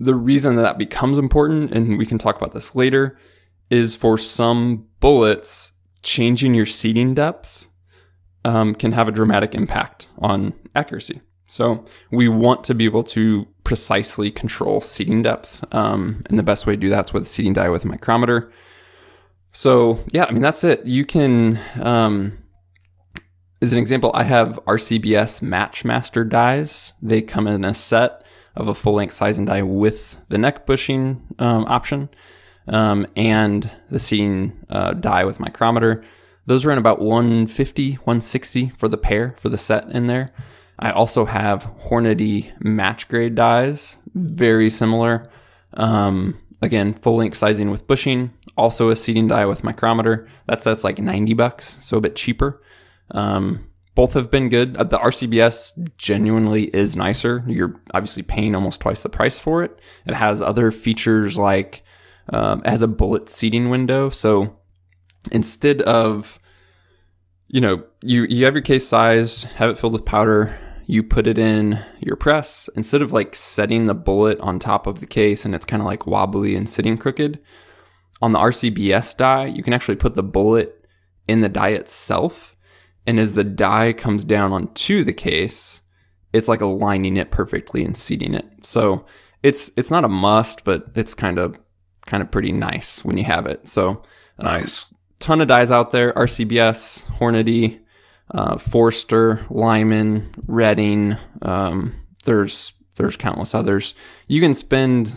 reason that becomes important, and we can talk about this later, is for some bullets, changing your seating depth can have a dramatic impact on accuracy. So we want to be able to precisely control seating depth. And the best way to do that is with a seating die with a micrometer. So yeah, I mean, that's it. You can, as an example, I have RCBS Matchmaster dies. They come in a set of a full length size and die with the neck bushing option and the seating die with micrometer. Those are in about 150, 160 for the pair, for the set in there. I also have Hornady Match Grade dies, very similar. Again, full length sizing with bushing, also a seating die with micrometer. That's like $90, so a bit cheaper. Both have been good. The RCBS genuinely is nicer. You're obviously paying almost twice the price for it. It has other features like it has a bullet seating window. So instead of, you know, you have your case sized, have it filled with powder, you put it in your press. Instead of like setting the bullet on top of the case and it's kind of like wobbly and sitting crooked, on the RCBS die, you can actually put the bullet in the die itself. And as the die comes down onto the case, it's like aligning it perfectly and seating it. So it's not a must, but it's kind of pretty nice when you have it. So nice. Ton of dies out there. RCBS, Hornady, Forster, Lyman, Redding. There's countless others. You can spend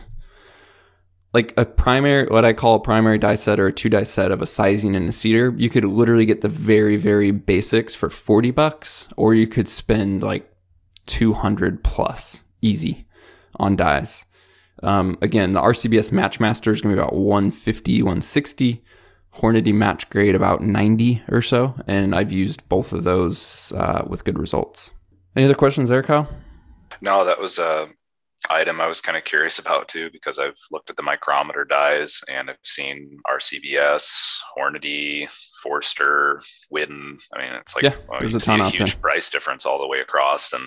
like a primary, what I call a primary die set or a two die set of a sizing and a seater. You could literally get the very, very basics for $40, or you could spend like 200 plus easy on dies. Again, the RCBS Matchmaster is going to be about 150, 160. Hornady Match Grade about 90 or so. And I've used both of those with good results. Any other questions there, Kyle? No, that was item I was kind of curious about too, because I've looked at the micrometer dies and I've seen RCBS, Hornady, Forster, Widden. I mean, it's like, yeah, well, you see a huge price difference all the way across. And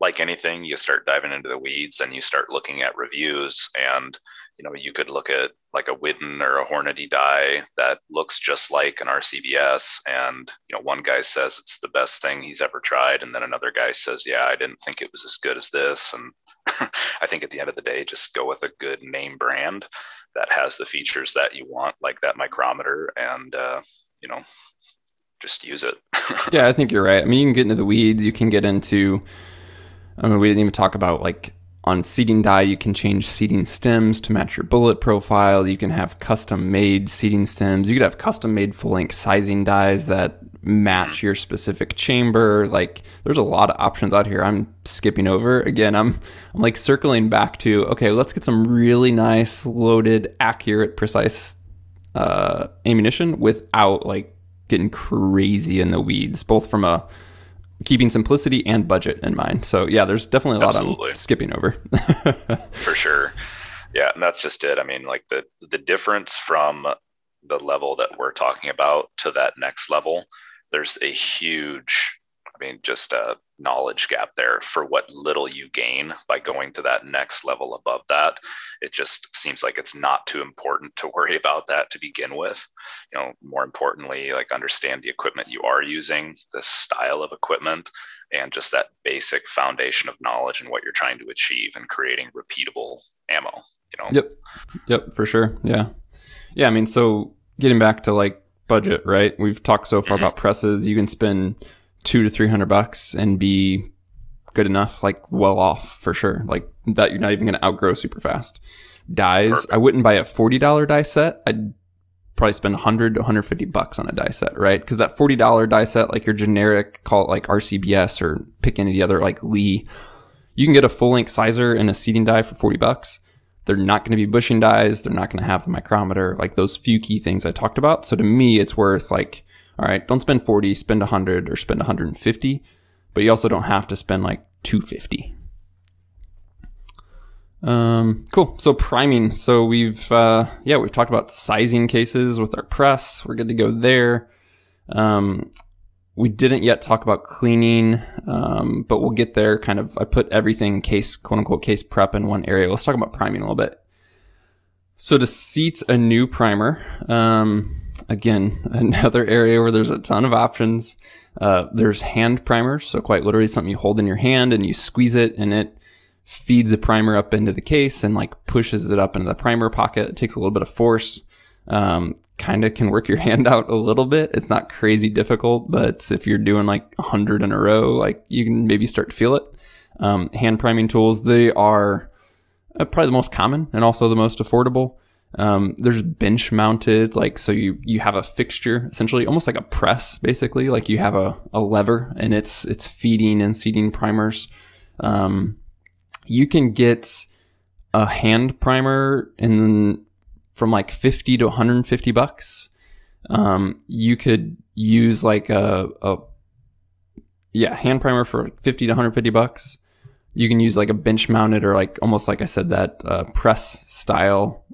like anything, you start diving into the weeds and you start looking at reviews, and you know, you could look at like a Widden or a Hornady die that looks just like an RCBS. And, you know, one guy says it's the best thing he's ever tried. And then another guy says, yeah, I didn't think it was as good as this. And I think at the end of the day, just go with a good name brand that has the features that you want, like that micrometer, and, you know, just use it. Yeah, I think you're right. I mean, you can get into the weeds. You can get into, I mean, we didn't even talk about like, on seating die, you can change seating stems to match your bullet profile. You can have custom-made seating stems. You could have custom-made full-length sizing dies that match your specific chamber. Like, there's a lot of options out here I'm skipping over. Again, I'm like circling back to, okay, let's get some really nice, loaded, accurate, precise ammunition without, like, getting crazy in the weeds, both from a keeping simplicity and budget in mind. So yeah, there's definitely a lot I'm skipping over. For sure. Yeah. And that's just it. I mean, like the difference from the level that we're talking about to that next level, there's a huge, I mean, just a knowledge gap there for what little you gain by going to that next level above that. It just seems like it's not too important to worry about that to begin with. You know, more importantly, like understand the equipment you are using, the style of equipment, and just that basic foundation of knowledge and what you're trying to achieve and creating repeatable ammo, you know? Yep. Yep, for sure. Yeah. Yeah. I mean, so getting back to like budget, right? We've talked so far about presses. You can spend $200 to $300 and be good enough, like well off for sure. Like that, you're not even going to outgrow super fast. Dies. Perfect. I wouldn't buy a $40 die set. I'd probably spend $100 to $150 on a die set, right? Because that $40 die set, like your generic, call it like RCBS or pick any of the other like Lee, you can get a full length sizer and a seating die for $40. They're not going to be bushing dies. They're not going to have the micrometer, like those few key things I talked about. So to me, it's worth like, all right, don't spend 40, spend 100 or spend 150, but you also don't have to spend like 250. Cool. So priming. So we've talked about sizing cases with our press. We're good to go there. We didn't yet talk about cleaning, but we'll get there. Kind of, I put everything case, quote unquote, case prep in one area. Let's talk about priming a little bit. So to seat a new primer, again, another area where there's a ton of options. There's hand primers. So quite literally something you hold in your hand and you squeeze it and it feeds the primer up into the case and like pushes it up into the primer pocket. It takes a little bit of force. Kind of can work your hand out a little bit. It's not crazy difficult, but if you're doing like 100 in a row, like you can maybe start to feel it. Hand priming tools, they are probably the most common and also the most affordable. There's bench mounted, like, so you have a fixture, essentially almost like a press, basically, like you have a lever and it's feeding and seating primers. You can get a hand primer in from like $50 to $150. You could use like a hand primer for $50 to $150. You can use like a bench mounted or like almost like I said that press style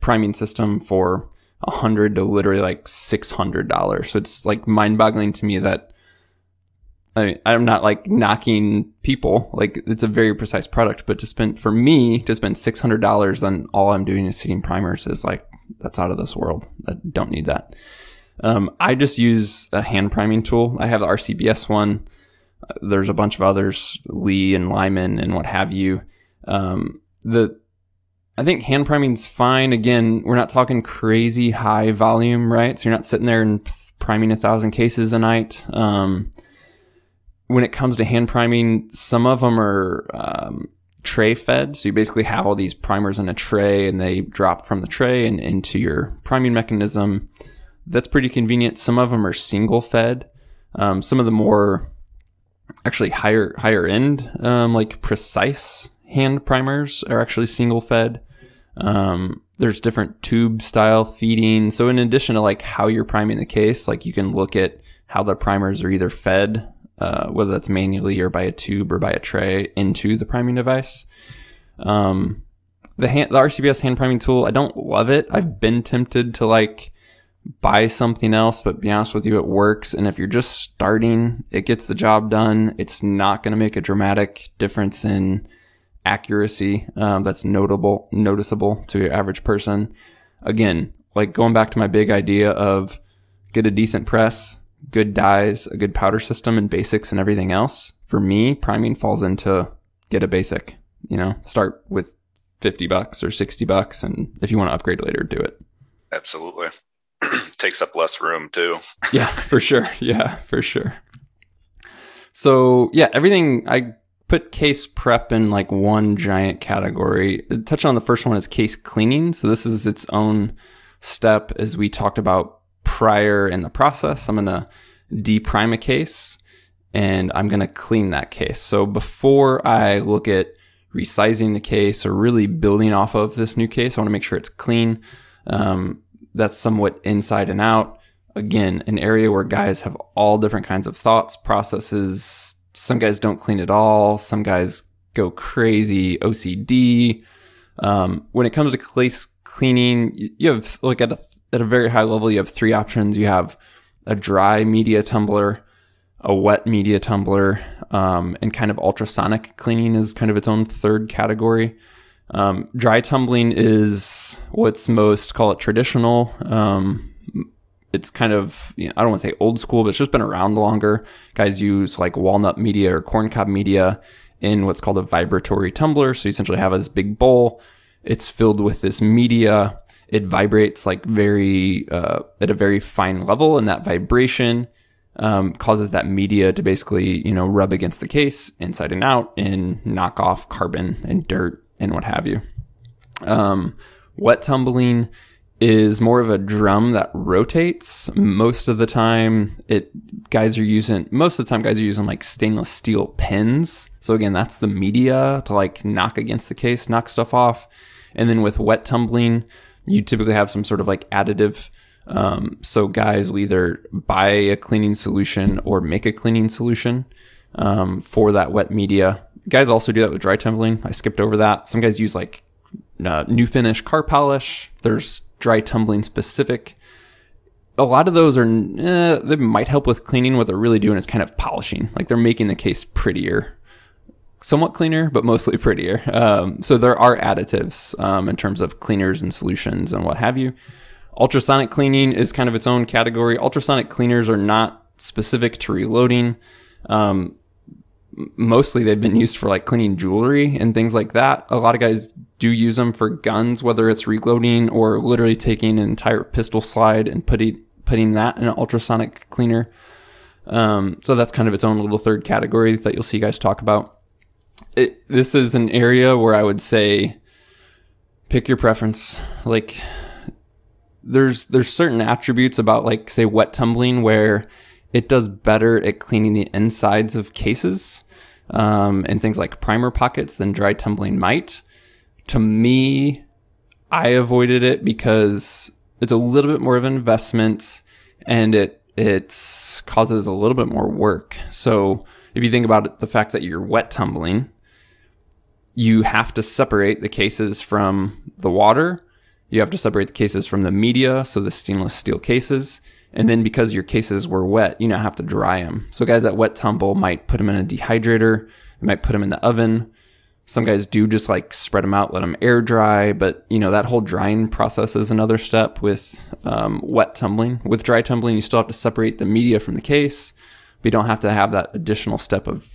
priming system for $100 to literally like $600. So it's like mind boggling to me that I'm not like knocking people, like it's a very precise product, but to spend $600, then all I'm doing is seating primers is like, that's out of this world. I don't need that. I just use a hand priming tool. I have the RCBS one. There's a bunch of others, Lee and Lyman and what have you. I think hand priming's fine. Again, we're not talking crazy high volume, right? So you're not sitting there and priming 1,000 cases a night. When it comes to hand priming, some of them are tray fed. So you basically have all these primers in a tray and they drop from the tray and into your priming mechanism. That's pretty convenient. Some of them are single fed. Some of the more actually higher end, like precise hand primers are actually single fed. There's different tube style feeding. So in addition to like how you're priming the case, like you can look at how the primers are either fed, whether that's manually or by a tube or by a tray into the priming device. The RCBS hand priming tool, I don't love it. I've been tempted to like buy something else, but be honest with you, it works. And if you're just starting, it gets the job done. It's not going to make a dramatic difference in accuracy that's noticeable to your average person. Again, like going back to my big idea of get a decent press, good dies, a good powder system and basics and everything else. For me, priming falls into get a basic, you know, start with $50 or $60. And if you want to upgrade later, do it. Absolutely. Takes up less room too. Yeah, for sure. Yeah, for sure. So yeah, everything I put case prep in like one giant category. Touch on the first one is case cleaning. So this is its own step as we talked about prior in the process. I'm going to deprime a case and I'm going to clean that case. So before I look at resizing the case or really building off of this new case, I want to make sure it's clean. That's somewhat inside and out. Again, an area where guys have all different kinds of thoughts, processes. Some guys don't clean at all. Some guys go crazy, OCD. When it comes to case cleaning, you have like at a very high level, you have three options. You have a dry media tumbler, a wet media tumbler, and kind of ultrasonic cleaning is kind of its own third category. Dry tumbling is what's most, call it traditional. It's kind of, you know, I don't want to say old school, but it's just been around longer. Guys use like walnut media or corncob media in what's called a vibratory tumbler. So you essentially have this big bowl. It's filled with this media. it vibrates like very at a very fine level, and that vibration causes that media to basically, you know, rub against the case inside and out and knock off carbon and dirt and what have you. Wet tumbling is more of a drum that rotates. Most of the time, guys are using like stainless steel pins. So again, that's the media to like knock against the case, knock stuff off. And then with wet tumbling, you typically have some sort of like additive. So guys will either buy a cleaning solution or make a cleaning solution for that wet media. Guys also do that with dry tumbling. I skipped over that. Some guys use like New Finish car polish. There's dry tumbling specific. A lot of those are, they might help with cleaning. What they're really doing is kind of polishing. Like they're making the case prettier, somewhat cleaner, but mostly prettier. So there are additives in terms of cleaners and solutions and what have you. Ultrasonic cleaning is kind of its own category. Ultrasonic cleaners are not specific to reloading. Mostly they've been used for like cleaning jewelry and things like that. A lot of guys do use them for guns, whether it's reloading or literally taking an entire pistol slide and putting that in an ultrasonic cleaner. So that's kind of its own little third category that you'll see guys talk about. This is an area where I would say pick your preference. Like there's certain attributes about like say wet tumbling where it does better at cleaning the insides of cases and things like primer pockets than dry tumbling might. To me, I avoided it because it's a little bit more of an investment and it causes a little bit more work. So if you think about it, the fact that you're wet tumbling, you have to separate the cases from the water. You have to separate the cases from the media, so the stainless steel cases. And then because your cases were wet, you now have to dry them. So guys that wet tumble might put them in a dehydrator. They might put them in the oven. Some guys do just like spread them out, let them air dry. But, you know, that whole drying process is another step with wet tumbling. With dry tumbling, you still have to separate the media from the case, but you don't have to have that additional step of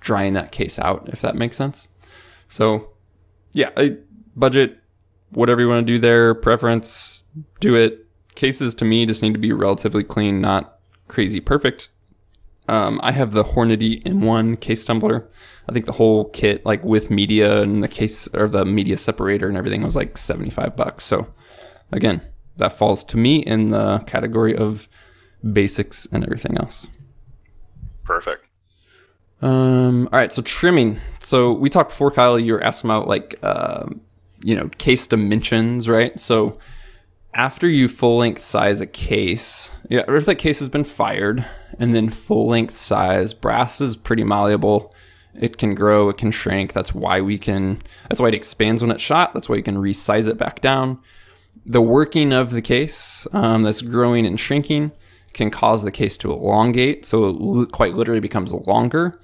drying that case out, if that makes sense. So, yeah, budget, whatever you want to do there, preference, do it. Cases to me just need to be relatively clean, not crazy perfect. I have the Hornady M1 case tumbler. I think the whole kit, like with media and the case or the media separator and everything, was like $75. So again, that falls to me in the category of basics and everything else. Perfect. All right. So trimming. So we talked before, Kyle, you were asking about like, you know, case dimensions, right? So after you full-length size a case, yeah, if that case has been fired, and then full-length size, brass is pretty malleable. It can grow, it can shrink. That's why it expands when it's shot. That's why you can resize it back down. The working of the case that's growing and shrinking can cause the case to elongate, so it quite literally becomes longer.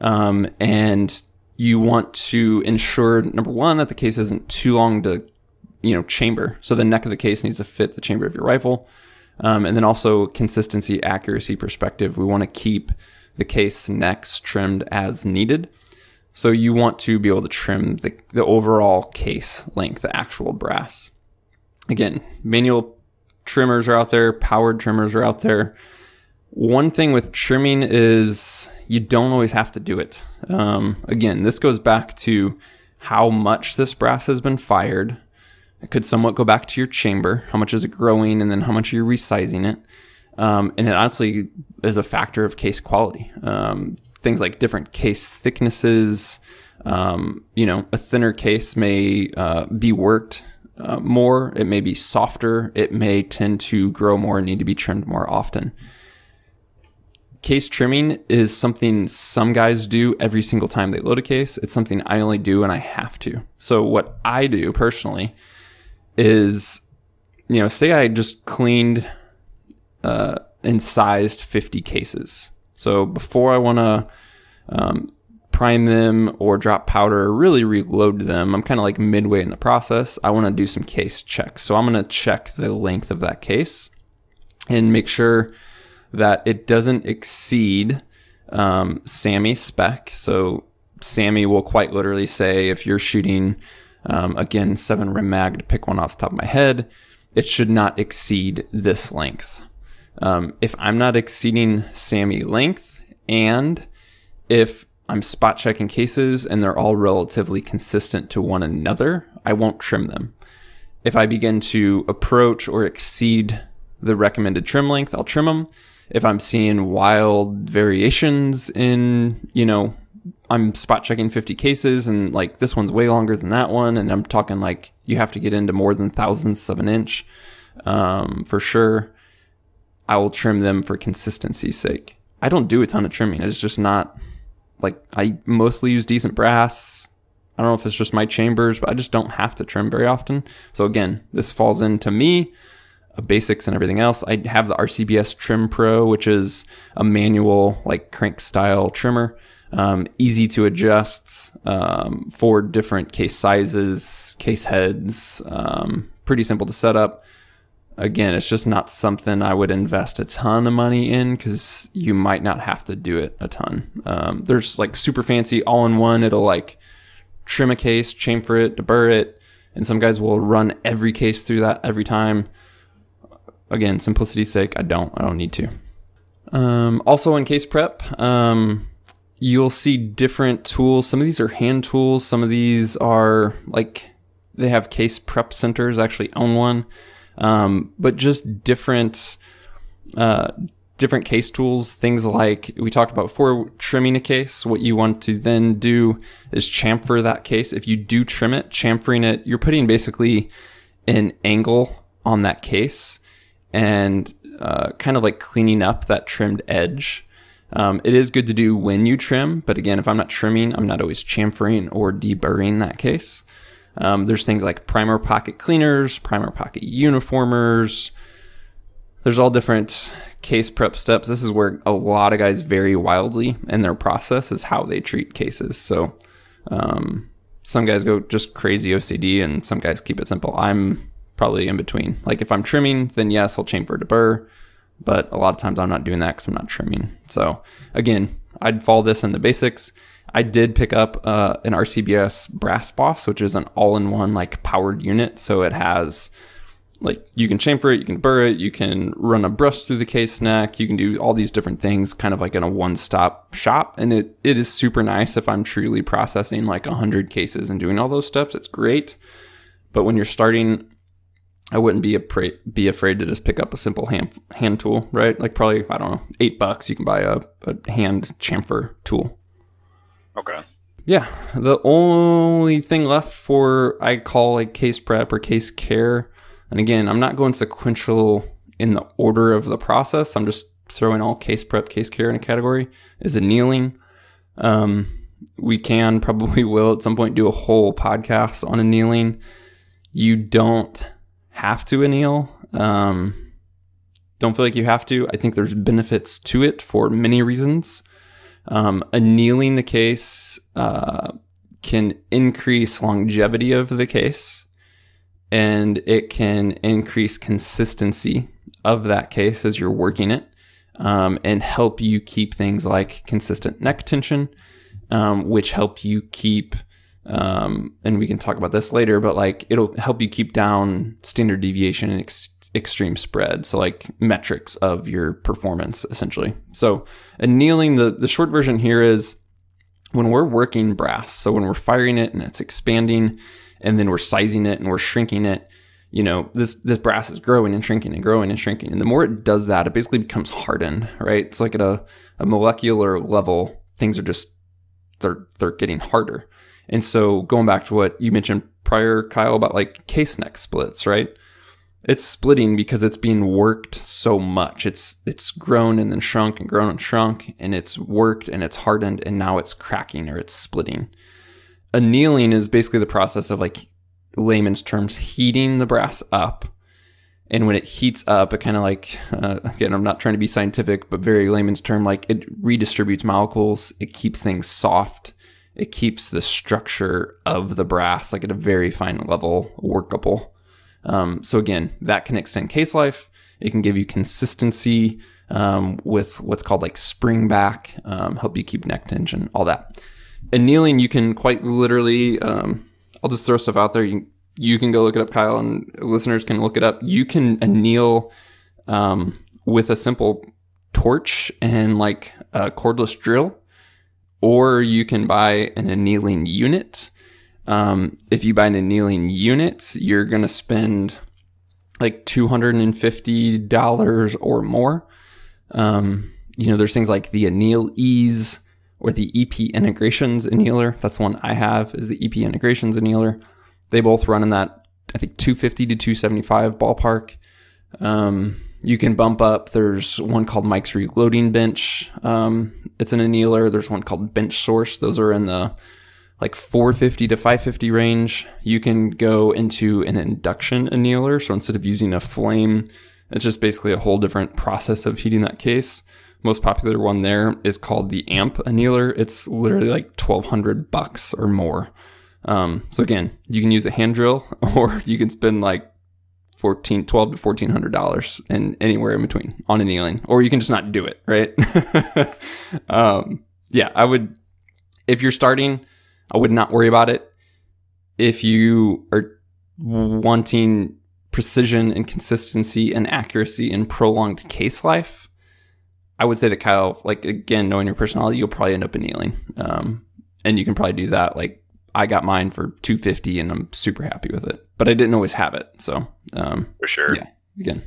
And you want to ensure, number one, that the case isn't too long to, you know, chamber. So the neck of the case needs to fit the chamber of your rifle. And then also consistency, accuracy, perspective. We want to keep the case necks trimmed as needed. So you want to be able to trim the overall case length, the actual brass. Again, manual trimmers are out there. Powered trimmers are out there. One thing with trimming is you don't always have to do it. Again, this goes back to how much this brass has been fired. It could somewhat go back to your chamber. How much is it growing, and then how much are you resizing it? And it honestly is a factor of case quality. Things like different case thicknesses. You know, a thinner case may be worked more. It may be softer. It may tend to grow more and need to be trimmed more often. Case trimming is something some guys do every single time they load a case. It's something I only do when I have to. So what I do personally is, you know, say I just cleaned and sized 50 cases. So before I want to prime them or drop powder or really reload them, I'm kind of like midway in the process. I want to do some case checks. So I'm going to check the length of that case and make sure that it doesn't exceed SAMI spec. So SAMI will quite literally say if you're shooting Again, 7 Rem Mag to pick one off the top of my head. It should not exceed this length. If I'm not exceeding SAMI length, and if I'm spot checking cases and they're all relatively consistent to one another, I won't trim them. If I begin to approach or exceed the recommended trim length, I'll trim them. If I'm seeing wild variations in, you know, I'm spot checking 50 cases and like this one's way longer than that one, and I'm talking like you have to get into more than thousandths of an inch for sure, I will trim them for consistency's sake. I don't do a ton of trimming. It's just not like, I mostly use decent brass. I don't know if it's just my chambers, but I just don't have to trim very often. So again, this falls into me, basics and everything else. I have the RCBS Trim Pro, which is a manual like crank style trimmer. Easy to adjust for different case sizes, case heads, pretty simple to set up. Again, it's just not something I would invest a ton of money in because you might not have to do it a ton. There's like super fancy all-in-one. It'll like trim a case, chamfer it, deburr it, and some guys will run every case through that every time. Again, simplicity's sake, I don't need to. Also in case prep, you'll see different tools. Some of these are hand tools. Some of these are like, they have case prep centers, actually own one. But just different case tools, things like we talked about before, trimming a case. What you want to then do is chamfer that case. If you do trim it, chamfering it, you're putting basically an angle on that case and kind of like cleaning up that trimmed edge. It is good to do when you trim, but again, if I'm not trimming, I'm not always chamfering or deburring that case. There's things like primer pocket cleaners, primer pocket uniformers. There's all different case prep steps. This is where a lot of guys vary wildly in their process is how they treat cases. So some guys go just crazy OCD and some guys keep it simple. I'm probably in between. Like if I'm trimming, then yes, I'll chamfer, deburr. But a lot of times I'm not doing that because I'm not trimming. So again, I'd follow this in the basics. I did pick up an RCBS Brass Boss, which is an all-in-one like powered unit. So it has like, you can chamfer it, you can burr it, you can run a brush through the case neck, you can do all these different things kind of like in a one-stop shop. And it is super nice if I'm truly processing like 100 cases and doing all those steps. It's great. But when you're starting, I wouldn't be afraid to just pick up a simple hand tool, right? Like probably, I don't know, $8, you can buy a hand chamfer tool. Okay. Yeah. The only thing left for, I call like case prep or case care. And again, I'm not going sequential in the order of the process. I'm just throwing all case prep, case care in a category, is annealing. We can, probably will at some point, do a whole podcast on annealing. You don't have to anneal. Don't feel like you have to. I think there's benefits to it for many reasons. Annealing the case can increase longevity of the case, and it can increase consistency of that case as you're working it, and help you keep things like consistent neck tension, which help you keep and we can talk about this later, but like it'll help you keep down standard deviation and extreme spread. So like metrics of your performance essentially. So annealing, the short version here is when we're working brass. So when we're firing it and it's expanding and then we're sizing it and we're shrinking it, you know, this brass is growing and shrinking and growing and shrinking. And the more it does that, it basically becomes hardened, right? It's like at a molecular level, things are just, they're getting harder. And so going back to what you mentioned prior, Kyle, about like case neck splits, right? It's splitting because it's being worked so much. It's grown and then shrunk and grown and shrunk, and it's worked and it's hardened, and now it's cracking or it's splitting. Annealing is basically the process of, like, layman's terms, heating the brass up. And when it heats up, it kind of like, again, I'm not trying to be scientific, but very layman's term, like it redistributes molecules. It keeps things soft. It keeps the structure of the brass, like at a very fine level, workable. So again, that can extend case life. It can give you consistency with what's called like spring back, help you keep neck tension, all that. Annealing, you can quite literally, I'll just throw stuff out there. You can go look it up, Kyle, and listeners can look it up. You can anneal with a simple torch and like a cordless drill, or you can buy an annealing unit. If you buy an annealing unit, you're going to spend like $250 or more. There's things like the Anneal Ease or the EP Integrations Annealer. That's one I have, is the EP Integrations Annealer. They both run in that, I think, $250 to $275 ballpark. You can bump up. There's one called Mike's Reloading Bench. It's an annealer. There's one called Bench Source. Those are in the like $450 to $550 range. You can go into an induction annealer. So instead of using a flame, it's just basically a whole different process of heating that case. Most popular one there is called the Amp Annealer. It's literally like $1,200 or more. So again, you can use a hand drill, or you can spend like $1,200 to $1,400 and anywhere in between on annealing, or you can just not do it, right? If you're starting, I would not worry about it. If you are wanting precision and consistency and accuracy and prolonged case life, I would say that, Kyle, like, again, knowing your personality, you'll probably end up annealing. And you can probably do that. Like, I got mine for $250 and I'm super happy with it, but I didn't always have it. So, for sure. Yeah. Again.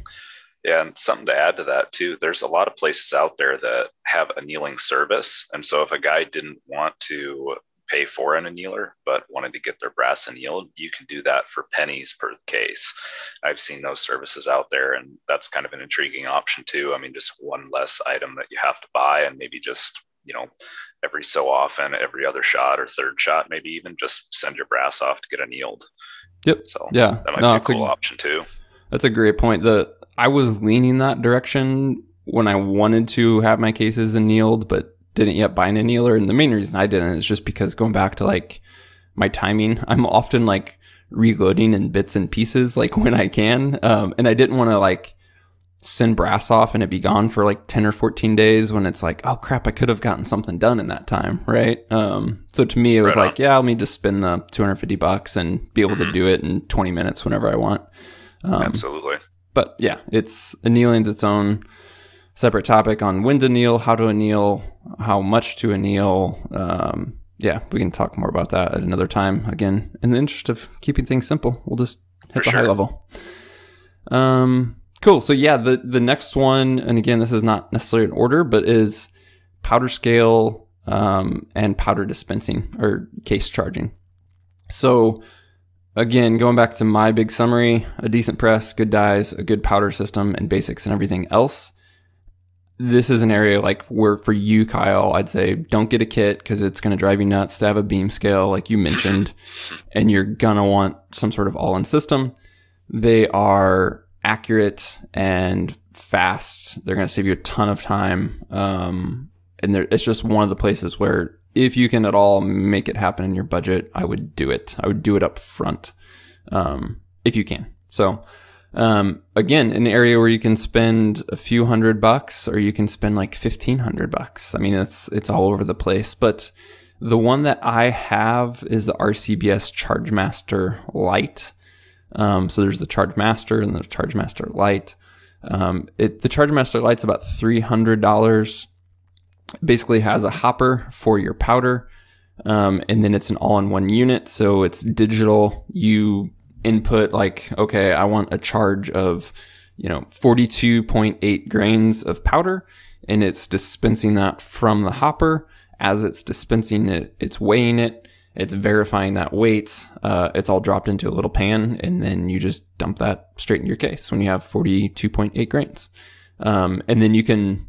Yeah. And something to add to that too. There's a lot of places out there that have annealing service. And so if a guy didn't want to pay for an annealer, but wanted to get their brass annealed, you can do that for pennies per case. I've seen those services out there, and that's kind of an intriguing option too. I mean, just one less item that you have to buy, and maybe just, every so often, every other shot or third shot, maybe even just send your brass off to get annealed. Yep. So yeah, that might be a cool option too. That's a great point. I was leaning that direction when I wanted to have my cases annealed, but didn't yet buy an annealer. And the main reason I didn't is just because, going back to like my timing, I'm often like reloading in bits and pieces, like when I can. And I didn't want to like send brass off and it be gone for like 10 or 14 days when it's like, oh crap, I could have gotten something done in that time. Right. So to me, it was I'll need to spend the $250 and be able to do it in 20 minutes whenever I want. Absolutely. But yeah, annealing's its own separate topic on when to anneal, how to anneal, how much to anneal. We can talk more about that at another time. Again, in the interest of keeping things simple, we'll just hit high level. Cool. So yeah, the next one, and again, this is not necessarily an order, but is powder scale and powder dispensing or case charging. So again, going back to my big summary, a decent press, good dies, a good powder system, and basics and everything else. This is an area like where for you, Kyle, I'd say don't get a kit because it's going to drive you nuts to have a beam scale like you mentioned, and you're going to want some sort of all-in system. They are accurate and fast. They're going to save you a ton of time. And it's just one of the places where if you can at all make it happen in your budget, I would do it. I would do it up front if you can. So again, an area where you can spend a few $100 or you can spend like $1,500. I mean, it's all over the place, but the one that I have is the RCBS ChargeMaster Lite. So there's the ChargeMaster and the ChargeMaster Lite. The ChargeMaster Lite's about $300. Basically has a hopper for your powder. And then it's an all-in-one unit. So it's digital. You input like, okay, I want a charge of 42.8 grains of powder, and it's dispensing that from the hopper. As it's dispensing it, it's weighing it, it's verifying that weight. It's all dropped into a little pan, and then you just dump that straight in your case when you have 42.8 grains. And then you can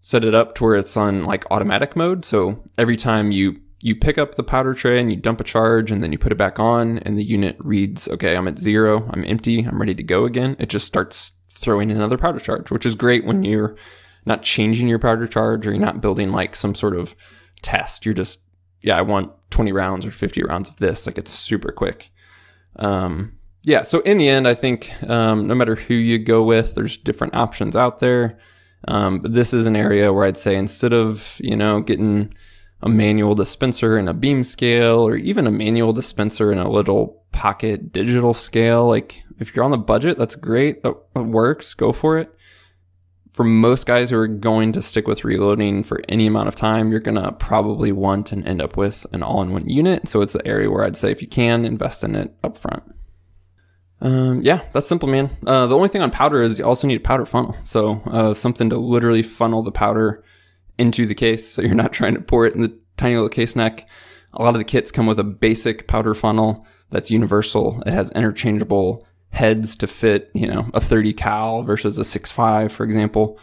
set it up to where it's on like automatic mode. So every time you pick up the powder tray and you dump a charge, and then you put it back on, and the unit reads, okay, I'm at 0, I'm empty, I'm ready to go again. It just starts throwing another powder charge, which is great when you're not changing your powder charge or you're not building like some sort of test. You're just, I want 20 rounds or 50 rounds of this. Like, it's super quick. So in the end, I think no matter who you go with, there's different options out there. But this is an area where I'd say instead of, getting a manual dispenser and a beam scale, or even a manual dispenser and a little pocket digital scale. Like, if you're on the budget, that's great. That works. Go for it. For most guys who are going to stick with reloading for any amount of time, you're going to probably want and end up with an all-in-one unit. So it's the area where I'd say if you can, invest in it up front. Yeah, that's simple, man. The only thing on powder is you also need a powder funnel. So something to literally funnel the powder into the case, so you're not trying to pour it in the tiny little case neck. A lot of the kits come with a basic powder funnel that's universal. It has interchangeable heads to fit, you know, a 30 cal versus a 6.5, for example.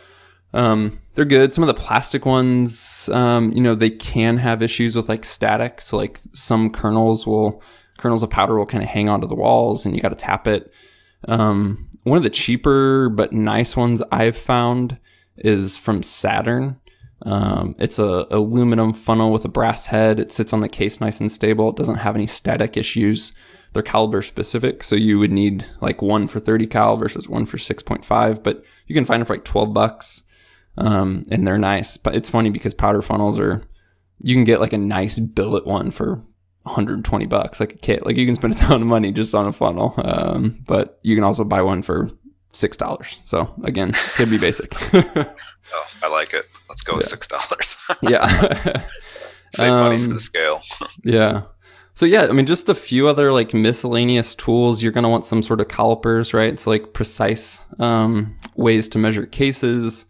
They're good. Some of the plastic ones, you know, they can have issues with like static. So like some kernels of powder will kind of hang onto the walls and you got to tap it. One of the cheaper but nice ones I've found is from Saturn. It's a aluminum funnel with a brass head. It sits on the case nice and stable. It doesn't have any static issues. They're caliber specific, so you would need like one for 30 cal versus one for 6.5, but you can find them for like $12. And they're nice. But it's funny because powder funnels are, you can get like a nice billet one for $120, like a kit. Like you can spend a ton of money just on a funnel. But you can also buy one for $6. So again, could be basic. Oh, I like it. Let's go with $6. Yeah. Save money for the scale. Yeah. So yeah, I mean, just a few other like miscellaneous tools. You're going to want some sort of calipers, right? So like precise ways to measure cases,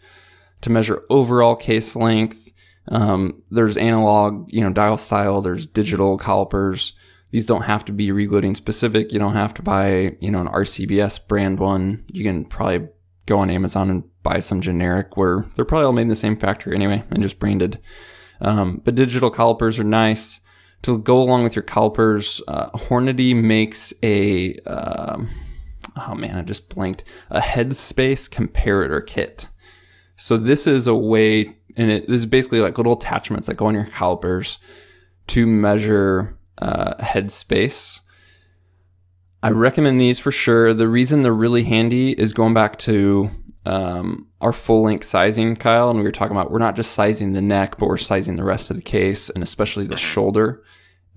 to measure overall case length. There's analog, you know, dial style. There's digital calipers. These don't have to be reloading specific. You don't have to buy, you know, an RCBS brand one. You can probably go on Amazon and buy some generic where they're probably all made in the same factory anyway and just branded. But digital calipers are nice. To go along with your calipers, Hornady makes a, oh man, I just blanked, a headspace comparator kit. So this is a way, and it is basically like little attachments that go on your calipers to measure headspace. I recommend these for sure. The reason they're really handy is going back to our full length sizing, Kyle, and we were talking about we're not just sizing the neck, but we're sizing the rest of the case and especially the shoulder.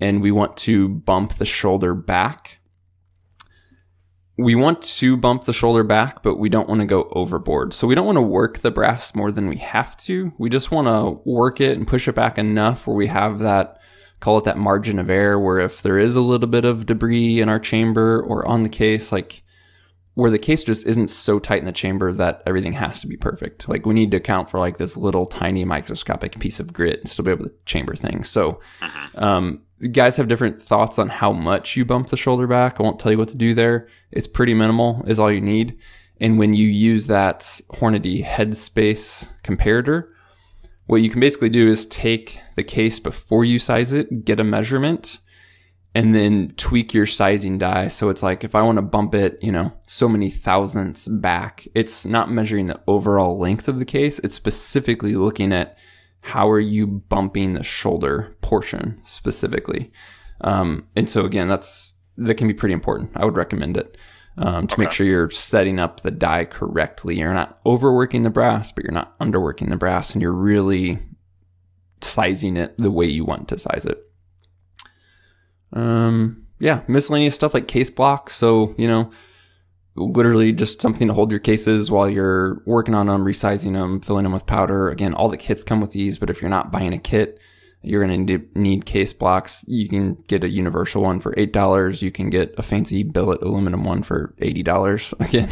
And we want to bump the shoulder back. We want to bump the shoulder back, but we don't want to go overboard. So we don't want to work the brass more than we have to. We just want to work it and push it back enough where we have that, call it that margin of error, where if there is a little bit of debris in our chamber or on the case, like where the case just isn't so tight in the chamber that everything has to be perfect. Like we need to account for like this little tiny microscopic piece of grit and still be able to chamber things. So guys have different thoughts on how much you bump the shoulder back. I won't tell you what to do there. It's pretty minimal is all you need. And when you use that Hornady headspace comparator, what you can basically do is take the case before you size it, get a measurement, and then tweak your sizing die. So it's like, if I want to bump it, you know, so many thousandths back, it's not measuring the overall length of the case. It's specifically looking at how are you bumping the shoulder portion specifically. And so again, that can be pretty important. I would recommend it to make sure you're setting up the die correctly. You're not overworking the brass, but you're not underworking the brass, and you're really sizing it the way you want to size it. Yeah, miscellaneous stuff like case blocks. So, you know, literally just something to hold your cases while you're working on them, resizing them, filling them with powder. Again, all the kits come with these, but if you're not buying a kit, you're going to need case blocks. You can get a universal one for $8. You can get a fancy billet aluminum one for $80. Again,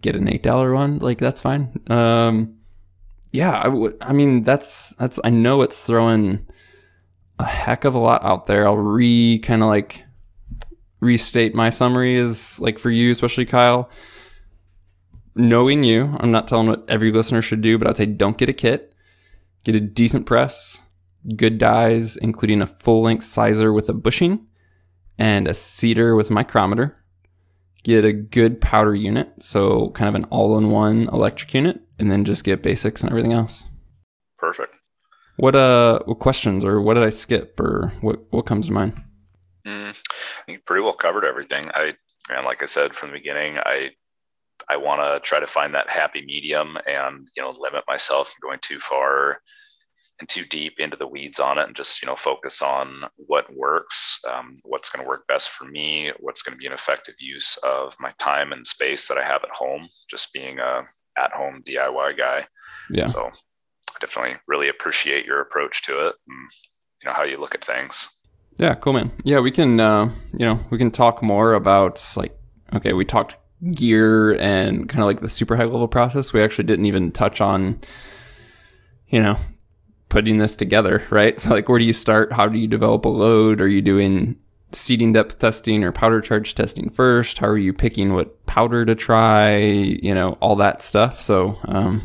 get an $8 one. Like, that's fine. Yeah, I mean, that's, I know it's throwing a heck of a lot out there. I'll restate my summary is like for you, especially Kyle, knowing you, I'm not telling what every listener should do, but I'd say don't get a kit. Get a decent press, good dies, including a full-length sizer with a bushing and a seater with a micrometer. Get a good powder unit, so kind of an all-in-one electric unit, and then just get basics and everything else. Perfect. What questions, or what did I skip, or what comes to mind? I think you pretty well covered everything. And like I said from the beginning, I want to try to find that happy medium and, you know, limit myself from going too far and too deep into the weeds on it, and just, you know, focus on what works, what's going to work best for me, what's going to be an effective use of my time and space that I have at home, just being a at-home DIY guy. Yeah. So I definitely really appreciate your approach to it and, you know, how you look at things. Yeah. Cool, man. Yeah. We can, you know, we can talk more about, like, okay, we talked gear and kind of like the super high level process. We actually didn't even touch on, you know, putting this together, right? So, like, where do you start? How do you develop a load? Are you doing seeding depth testing or powder charge testing first? How are you picking what powder to try? You know, all that stuff. So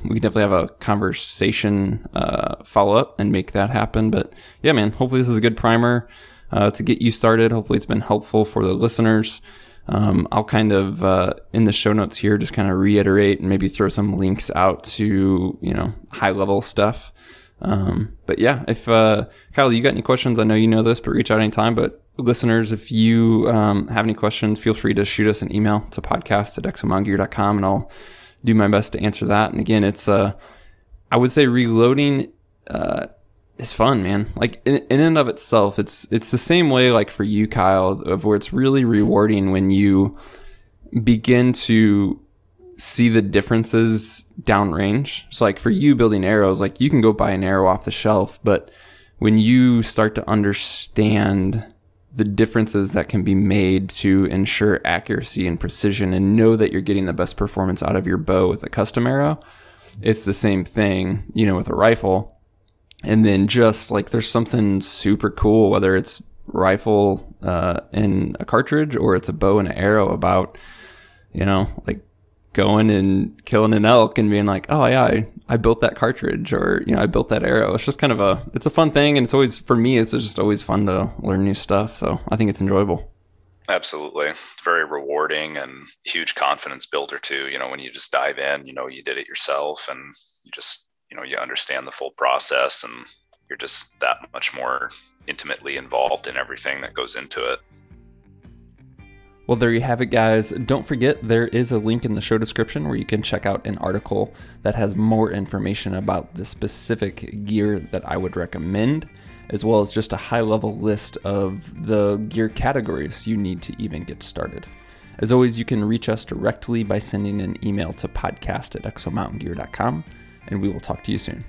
we can definitely have a conversation follow-up and make that happen. But yeah, man, hopefully this is a good primer to get you started. Hopefully it's been helpful for the listeners. I'll kind of, in the show notes here, just kind of reiterate and maybe throw some links out to, you know, high level stuff. But yeah, if, Kyle, you got any questions? I know you know this, but reach out anytime. But listeners, if you, have any questions, feel free to shoot us an email to podcast@exomtngear.com, and I'll do my best to answer that. And again, it's, I would say reloading, is fun, man. Like, in and of itself, it's the same way, like, for you, Kyle, of where it's really rewarding when you begin to see the differences downrange. So, like, for you building arrows, like, you can go buy an arrow off the shelf, but when you start to understand the differences that can be made to ensure accuracy and precision and know that you're getting the best performance out of your bow with a custom arrow, it's the same thing, you know, with a rifle. And then just, like, there's something super cool, whether it's rifle and a cartridge or it's a bow and an arrow, about, you know, like, going and killing an elk and being like, oh yeah, I built that cartridge, or, you know, I built that arrow. It's just kind of it's a fun thing. And it's always, for me, it's just always fun to learn new stuff. So I think it's enjoyable. Absolutely. Very rewarding and huge confidence builder too. You know, when you just dive in, you know, you did it yourself and you just, you know, you understand the full process and you're just that much more intimately involved in everything that goes into it. Well, there you have it, guys. Don't forget, there is a link in the show description where you can check out an article that has more information about the specific gear that I would recommend, as well as just a high-level list of the gear categories you need to even get started. As always, you can reach us directly by sending an email to podcast@exomtngear.com, and we will talk to you soon.